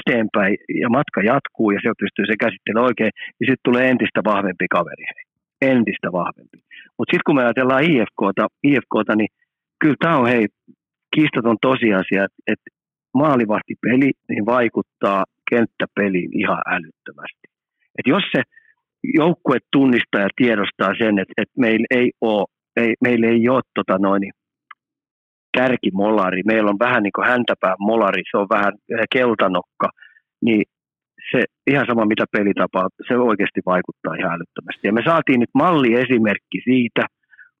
eteenpäin ja matka jatkuu ja se pystyy se käsittelemään oikein, niin sitten tulee entistä vahvempi kaveri. Entistä vahvempi. Mutta sitten kun me ajatellaan IFKta, IFKta niin kyllä tämä on hei, kiistaton tosiasia, että maalivahtipeli niin vaikuttaa kenttäpeliin ihan älyttömästi. Et jos se joukkue tunnistaa ja tiedostaa sen, että et meillä ei ole, ei, meillä ei ole tota noin, kärkimolari, meillä on vähän niin kuin häntäpää molari, se on vähän keltanokka, niin se ihan sama mitä pelitapaa, se oikeasti vaikuttaa ihan älyttömästi. Ja me saatiin nyt malliesimerkki siitä,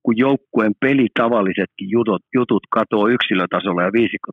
kun joukkueen pelitavallisetkin jutut, jutut katoo yksilötasolla ja viisikko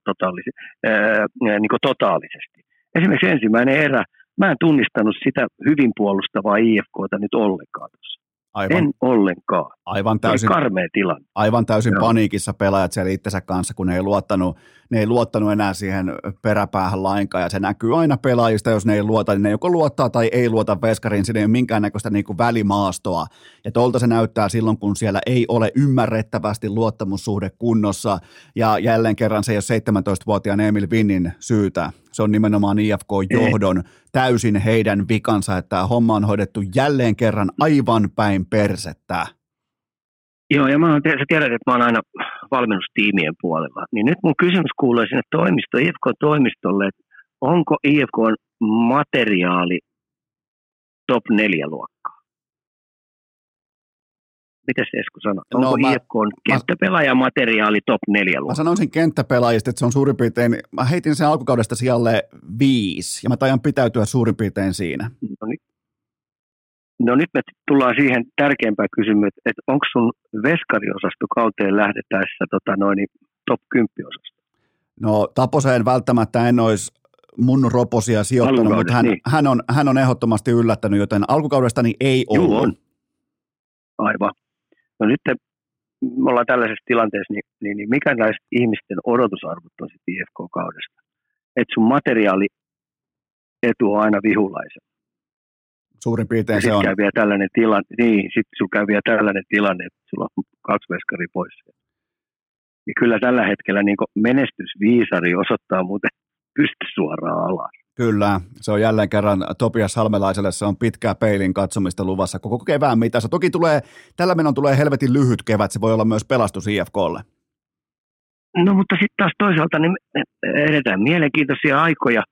niin totaalisesti. Esimerkiksi ensimmäinen erä, mä en tunnistanut sitä hyvin puolustavaa I F K:ta nyt ollenkaan tuossa. Aivan, en ollenkaan. Aivan täysin, karmea tilanne. Aivan täysin Joo. paniikissa pelaajat siellä itsensä kanssa, kun ne ei luottanut, ne ei luottanut enää siihen peräpäähän lainkaan. Ja se näkyy aina pelaajista, jos ne ei luota, niin ne joko luottaa tai ei luota veskariin. Siinä ei ole minkäännäköistä niin kuin välimaastoa. Ja tuolta se näyttää silloin, kun siellä ei ole ymmärrettävästi luottamussuhde kunnossa. Ja jälleen kerran se ei ole seitsemäntoistavuotiaan Emil Vinnin syytä. Se on nimenomaan I F K-johdon täysin heidän vikansa, että tämä homma on hoidettu jälleen kerran aivan päin persettä. Joo, ja mä oon, sä tiedät, että mä oon aina valmennustiimien puolella. Niin nyt mun kysymys kuuluu sinne toimistoon, I F K-toimistolle, että onko I F K-materiaali top neljä luokkaa? Mitäs Esko sanoo? No, onko I F K:n kenttäpelaajamateriaali top neljä luokkaa? Mä sanoisin kenttäpelaajista, että se on suurin piirtein, mä heitin sen alkukaudesta sijalle viisi, ja mä tajan pitäytyä suurin piirtein siinä. No niin. No nyt me tullaan siihen tärkeimpään kysymykseen, että onko sun veskariosasto kauteen lähdetäessä tota noin, top kymmenen osasto? No Taposeen välttämättä en olisi mun roposia sijoittanut, mutta hän, niin. hän, on, hän on ehdottomasti yllättänyt, joten alkukaudestani ei ollut. Juu, on. Aivan. No nyt me ollaan tällaisessa tilanteessa, niin, niin, niin mikä näistä ihmisten odotusarvot on sitten I F K-kaudesta? Että sun materiaali etu on aina vihulaisen. Suurin piirtein se on. Käy vielä tällainen tilanne, niin, sitten sulla käy vielä tällainen tilanne, että sulla on kaksi veskaria pois. niin kyllä tällä hetkellä niin kuin menestysviisari osoittaa muuten pysty suoraan alas. Kyllä, se on jälleen kerran Tobias Salmelaiselle, se on pitkää peilin katsomista luvassa koko kevään mitassa. Toki tulee, tällä menon tulee helvetin lyhyt kevät, se voi olla myös pelastus I F K:lle. No mutta sitten taas toisaalta niin edetään mielenkiintoisia aikoja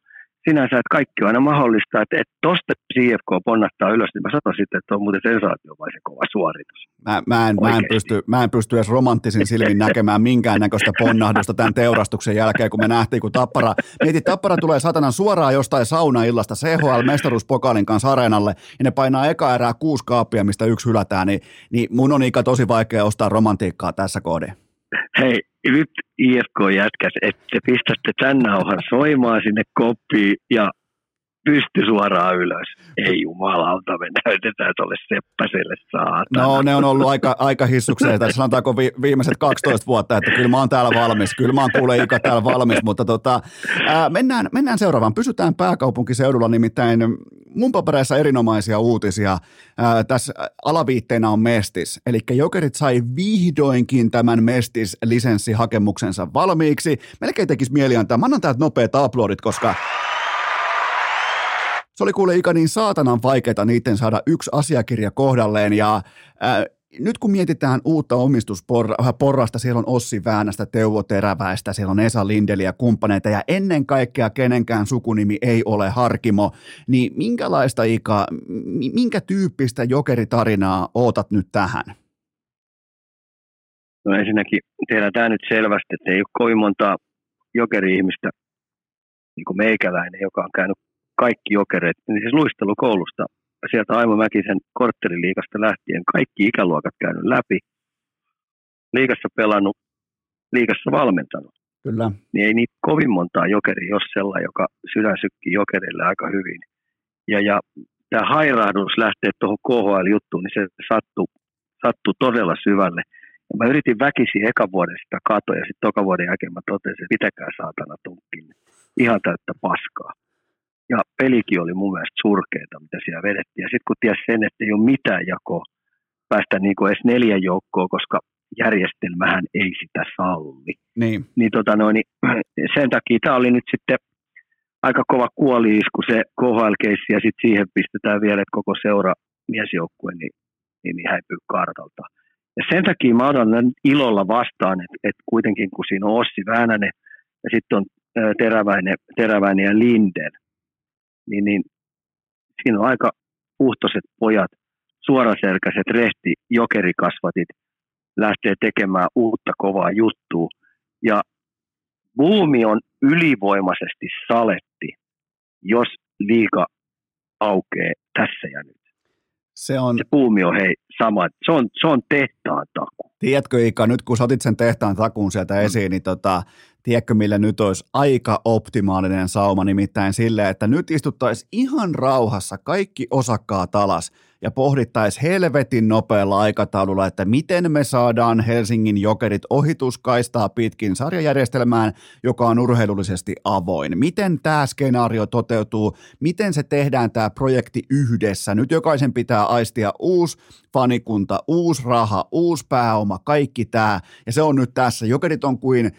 sinänsä, että kaikki on aina mahdollista, että et tosta I F K ponnattaa ylös, niin mä sanon sitten, että on muuten sensaatiomaisen kova suoritus. Mä, mä, en, mä, en pysty, mä en pysty edes romanttisin silmin näkemään minkäännäköistä ponnahdusta tämän teurastuksen jälkeen, kun me nähtiin, kun Tappara, mieti, Tappara tulee satanan suoraan jostain saunaillasta C H L-mestaruuspokaalin kanssa areenalle, ja ne painaa eka erää kuusi kaapia, mistä yksi hylätään, niin, niin mun on ikä tosi vaikea ostaa romantiikkaa tässä kohdassa. Hei, nyt I F K-jätkät, että te pistätte tämän nauhan soimaan sinne koppiin ja pysty suoraan ylös. Ei jumalauta, me näytetään tuolle Seppäselle saatana. No ne on ollut aika, aika hissukseen, tässä sanotaanko vi, viimeiset kaksitoista vuotta, että kyllä mä oon täällä valmis, kyllä mä oon kuule Ika täällä valmis, mutta tota, ää, mennään, mennään seuraavaan. Pysytään pääkaupunkiseudulla nimittäin. Mun papereissa erinomaisia uutisia. Ää, tässä alaviitteenä on Mestis. Eli Jokerit sai vihdoinkin tämän Mestis-lisenssihakemuksensa valmiiksi. Melkein tekisi mieli antaa. Mä annan täältä nopeat aplodit, koska se oli kuule Ika niin saatanan vaikeeta niiden saada yksi asiakirja kohdalleen. Ja ää, nyt kun mietitään uutta omistusporrasta, siellä on Ossi Väänästä, Teuvo Teräväistä, siellä on Esa Lindeliä, kumppaneita ja ennen kaikkea kenenkään sukunimi ei ole Harkimo, niin minkälaista Ika, minkä tyyppistä jokeritarinaa ootat nyt tähän? No ensinnäkin tehdään tämä nyt selvästi, että ei ole kovin montaa jokeri-ihmistä, niin kuin meikäläinen, joka on käynyt kaikki jokereet, niin siis luistelukoulusta. Sieltä Aimo Mäkisen kortteliliigasta lähtien kaikki ikäluokat käynyt läpi, liigassa pelannut, liigassa valmentanut. Kyllä. Niin ei niitä kovin montaa jokeria, jos sellainen, joka sydän sykkii jokerille aika hyvin. Ja, ja tämä hairahdus lähtee tuohon K H L-juttuun, niin se sattuu sattu todella syvälle. Ja mä yritin väkisin ekan vuoden sitä katoa, ja sitten toka vuoden jälkeen mä totesin, että pitäkää saatana tunkin. Ihan täyttä paskaa. Ja pelikin oli mun mielestä surkeita, mitä siellä vedettiin. Ja sitten kun tiesi sen, että ei ole mitään jakoa päästä niin kuin edes neljän joukkoon, koska järjestelmähän ei sitä salli. Niin. Niin, tota noin, niin sen takia tämä oli nyt sitten aika kova kuoliisku se K H L-keissi ja sitten siihen pistetään vielä, että koko seura miesjoukkue niin, niin, niin häipyy kartalta. Ja sen takia mä otan ilolla vastaan, että, että kuitenkin kun siinä on Ossi Väänänen ja sitten on Teräväinen, Teräväinen ja Lindell, Niin, niin siinä on aika puhtoiset pojat, suoraselkäiset, rehti, jokerikasvatit, lähtee tekemään uutta kovaa juttua. Ja buumi on ylivoimaisesti saletti, jos liiga aukeaa tässä ja nyt. Se on. Se buumi on hei sama. Se on, se on tehtaan taku. Tiedätkö Ika, nyt kun sä otit sen tehtaan takuun sieltä esiin, niin tota, tiedätkö millä nyt olisi aika optimaalinen sauma, nimittäin sille, että nyt istuttaisiin ihan rauhassa kaikki osakkaat alas ja pohdittaisiin helvetin nopealla aikataululla, että miten me saadaan Helsingin Jokerit ohituskaistaa pitkin sarjajärjestelmään, joka on urheilullisesti avoin. Miten tämä skenaario toteutuu, miten se tehdään tämä projekti yhdessä. Nyt jokaisen pitää aistia uusi fanikunta, uusi raha, uusi pääoma, kaikki tämä. Ja se on nyt tässä. Jokerit on kuin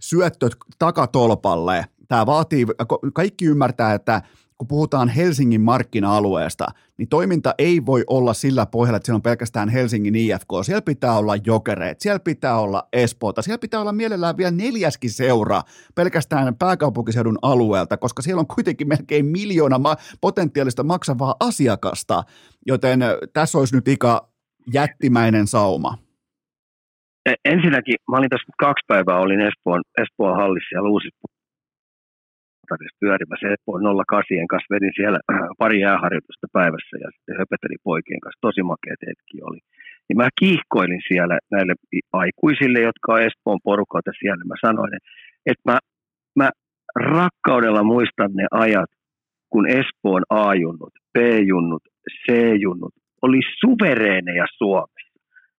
syöttö takatolpalle. Tämä vaatii, kaikki ymmärtää, että kun puhutaan Helsingin markkina-alueesta, niin toiminta ei voi olla sillä pohjalla, että siellä on pelkästään Helsingin I F K. Siellä pitää olla Jokereet, siellä pitää olla Espoota, siellä pitää olla mielellään vielä neljäskin seura pelkästään pääkaupunkiseudun alueelta, koska siellä on kuitenkin melkein miljoona ma- potentiaalista maksavaa asiakasta, joten tässä olisi nyt Ika jättimäinen sauma. Ensinnäkin, mä olin tässä kaksi päivää, olin Espoon, Espoon hallissa ja Luusissa pyörimässä Espoon nolla kahdeksan kanssa, vedin siellä pari jääharjoitusta päivässä ja sitten höpetelin poikien kanssa, tosi makeat hetki oli. Niin mä kiihkoilin siellä näille aikuisille, jotka on Espoon porukalta siellä, mä sanoin, että mä, mä rakkaudella muistan ne ajat, kun Espoon A-junnut, B-junnut, C-junnut oli suvereeneja Suomessa.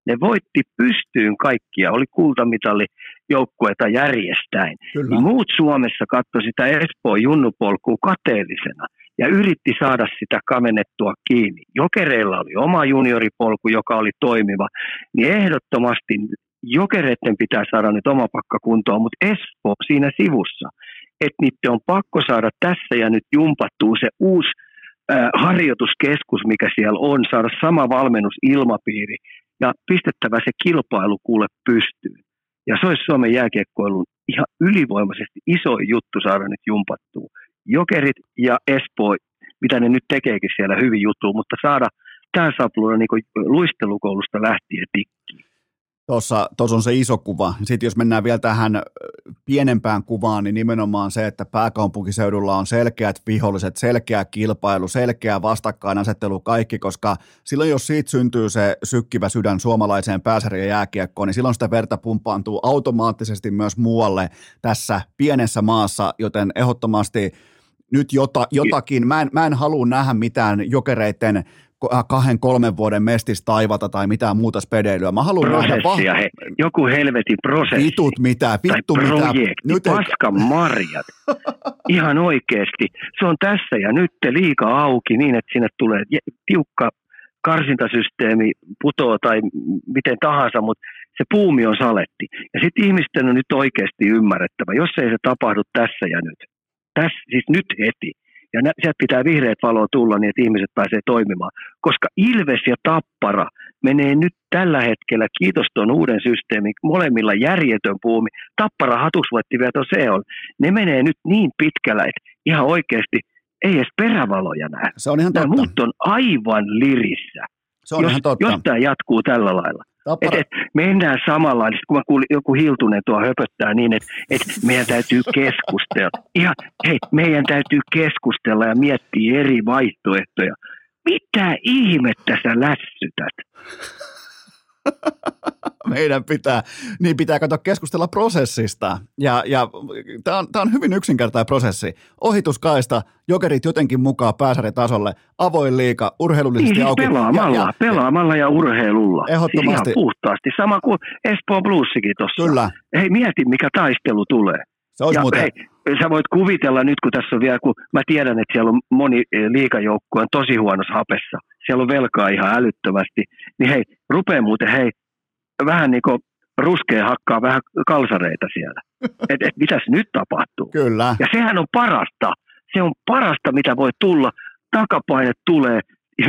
Ne voitti pystyyn kaikkia, oli kultamitali joukkueita järjestäen. Kyllä. Muut Suomessa katsoi sitä Espoon junnupolkua kateellisena ja yritti saada sitä kamennettua kiinni. Jokereilla oli oma junioripolku, joka oli toimiva, niin ehdottomasti Jokereiden pitää saada nyt oma pakka kuntoon, mutta Espoo siinä sivussa, että niiden on pakko saada tässä ja nyt jumpattua se uusi äh, harjoituskeskus, mikä siellä on, saada sama valmennusilmapiiri ja pistettävä se kilpailu kuule pystyyn. Ja se olisi Suomen jääkiekkoilun ihan ylivoimaisesti iso juttu saada nyt jumpattua. Jokerit ja Espoo, mitä ne nyt tekeekin siellä hyvin juttu, mutta saada tämä sapluuna niin luistelukoulusta lähtien tikkiin. Tuossa, tuossa on se iso kuva. Sitten jos mennään vielä tähän pienempään kuvaan, niin nimenomaan se, että pääkaupunkiseudulla on selkeät viholliset, selkeä kilpailu, selkeä vastakkainasettelu kaikki, koska silloin jos siitä syntyy se sykkivä sydän suomalaiseen pääsarjan jääkiekkoon, niin silloin sitä verta pumpaantuu automaattisesti myös muualle tässä pienessä maassa, joten ehdottomasti nyt jota, jotakin, mä en, mä en halua nähdä mitään Jokereiden kahden, kolmen vuoden mestistä taivata tai mitään muuta spedeilyä. Mä haluan nähdä vahvaa. He, joku helvetin prosessi. Vitut mitä, vittu tai mitä. Nyt paskan marjat. Ihan oikeasti. Se on tässä ja nyt liiga auki niin, että sinne tulee tiukka karsintasysteemi, putoo tai miten tahansa, mutta se puumi on saletti. Ja sitten ihmisten on nyt oikeasti ymmärrettävä, jos ei se tapahdu tässä ja nyt. Tässä, siis nyt heti. Ja sieltä pitää vihreät valoa tulla niin, että ihmiset pääsee toimimaan. Koska Ilves ja Tappara menee nyt tällä hetkellä, kiitos tuon uuden systeemin, molemmilla järjetön puumi. Tappara hatusvoitti vielä tuon se on. Ne menee nyt niin pitkällä, että ihan oikeasti ei edes perävaloja näe. Se on ihan totta. Nämä muut on aivan lirissä, se on jos, ihan totta. Jos tämä jatkuu tällä lailla. Et, et, mennään samalla, kun mä kuulin joku Hiltunen tuo höpöttää niin, että et meidän täytyy keskustella. Ihan, hei, meidän täytyy keskustella ja miettiä eri vaihtoehtoja. Mitä ihmettä sä lässytät? Meidän pitää, niin pitää katsoa keskustella prosessista. Ja, ja tämä on, on hyvin yksinkertainen prosessi. Ohituskaista, Jokerit jotenkin mukaan pääsarjatasolle, avoin liiga, urheilullisesti niin, auki. Pelaamalla ja, ja, pelaamalla ja urheilulla. Ehdottomasti. Siis ihan puhtaasti, sama kuin Espoon Bluesikin tuossa. Kyllä. Hei, mieti mikä taistelu tulee. Se olisi ja, muuten. Hei, sä voit kuvitella nyt, kun tässä on vielä, kun mä tiedän, että siellä on moni liigajoukkue on tosi huonossa hapessa. Siellä on velkaa ihan älyttömästi. Niin hei, rupeaa muuten hei, vähän niin kuin ruskea hakkaa vähän kalsareita siellä. Että et, mitäs nyt tapahtuu? Kyllä. Ja sehän on parasta. Se on parasta, mitä voi tulla. Takapaine tulee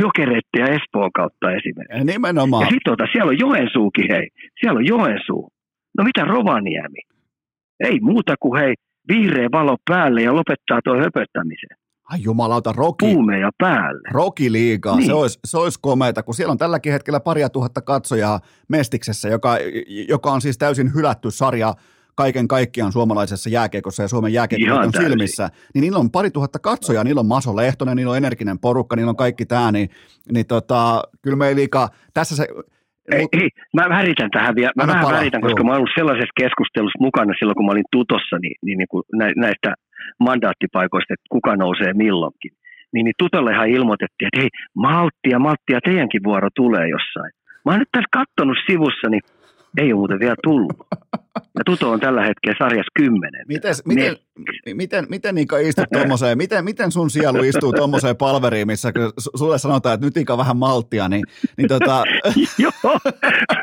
Jokereiden ja Espoon kautta esimerkiksi. Ja nimenomaan. Ja sit tuota, siellä on Joensuukin hei. Siellä on Joensuu. No mitä Rovaniemi? Ei muuta kuin hei, vihreä valo päälle ja lopettaa tuo höpöttämisen. Ai jumalauta, Roki. Puumeja päälle. Roki-liigaa, niin. se, olisi, se olisi komeita, kun siellä on tälläkin hetkellä paria tuhatta katsojaa Mestiksessä, joka, joka on siis täysin hylätty sarja kaiken kaikkiaan suomalaisessa jääkiekossa ja Suomen jääkiekon silmissä. Niin niillä on pari tuhatta katsojaa, niillä on Maso Lehtonen, niillä on energinen porukka, niillä on kaikki tämä, niin, niin tota, kyllä me ei liikaa, tässä se... Ei, Mut, ei, mä väritän tähän vielä, mä vähän pala, väritän, koska joo. Mä oon ollut sellaisessa keskustelussa mukana silloin, kun mä olin tutossa niin, niin, niin kuin näistä mandaattipaikoista, että kuka nousee milloinkin. Niin, niin tutollehan ilmoitettiin, että hei, malttia, malttia, teidänkin vuoro tulee jossain. Mä oon nyt tässä katsonut sivussa, niin ei ole muuten vielä tullut. Ja Tuto on tällä hetkellä sarjas kymmenen. Mites, miten, miten, miten Ika istut tuommoiseen, miten, miten sun sielu istuu tuommoiseen palveriin, missä sulle sanotaan, että nyt Ika vähän malttia, niin, niin tota... Joo,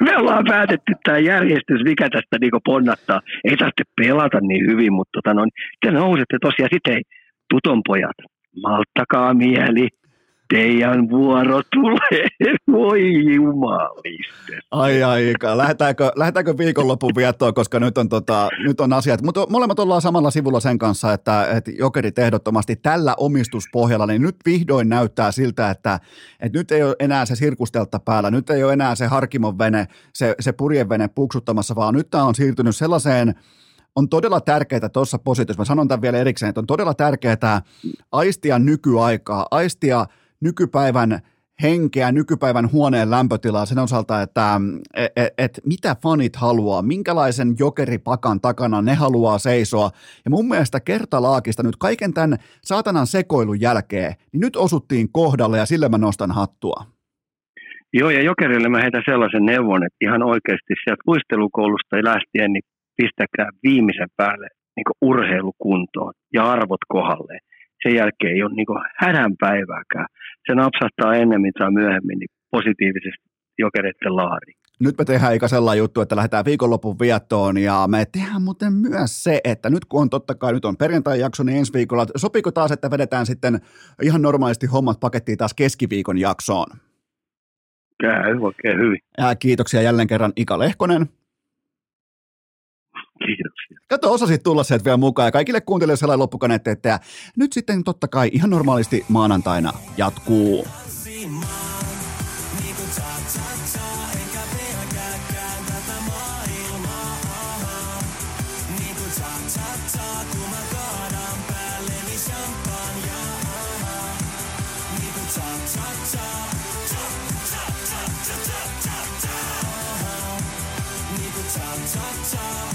me ollaan päätetty tämä järjestys, mikä tästä niinku ponnattaa. Ei tarvitse pelata niin hyvin, mutta tota no, te nousette tosiaan, sitten ei, Tuton pojat, malttakaa mieli. Teidän vuoro tulee, voi jumaliste. Ai ai, Ika. Lähdetäänkö, lähdetäänkö viikonlopun viettoon, koska nyt on, tota, nyt on asiat. Mutta molemmat ollaan samalla sivulla sen kanssa, että, että Jokerit ehdottomasti tällä omistuspohjalla, niin nyt vihdoin näyttää siltä, että, että nyt ei ole enää se sirkusteltta päällä, nyt ei ole enää se Harkimon vene, se, se purjevene puksuttamassa, vaan nyt tämä on siirtynyt sellaiseen, on todella tärkeää tuossa positiossa, mä sanon tämän vielä erikseen, että on todella tärkeää aistia nykyaikaa, aistia nykypäivän henkeä, nykypäivän huoneen lämpötilaa sen osalta, että et, et, mitä fanit haluaa, minkälaisen jokeripakan takana ne haluaa seisoa. Ja mun mielestä kertalaakista nyt kaiken tämän saatanan sekoilun jälkeen, niin nyt osuttiin kohdalle ja sillä mä nostan hattua. Joo, ja Jokerille mä heitän sellaisen neuvon, että ihan oikeasti sieltä luistelukoulusta ei lähtien, niin pistäkää viimeisen päälle niin kuin urheilukuntoon ja arvot kohdalleen. Sen jälkeen ei ole niin kuin hädän päivääkään. Se napsahtaa ennemmin tai myöhemmin niin positiivisesti Jokereiden laariin. nyt me tehdään eikä sellainen juttu, että lähdetään viikonlopun viettoon ja me tehdään muuten myös se, että nyt kun on totta kai, nyt on perjantai-jakso, niin ensi viikolla, sopiiko taas, että vedetään sitten ihan normaalisti hommat pakettiin taas keskiviikon jaksoon? Käy oikein hyvin. Ja kiitoksia jälleen kerran Ika Lehkonen. Kiitoksia. Kato, osasit tulla sieltä vielä mukaan ja kaikille kuuntelijoille sellainen loppukaneetti, että nyt sitten totta kai ihan normaalisti maanantaina jatkuu. Top, top, top.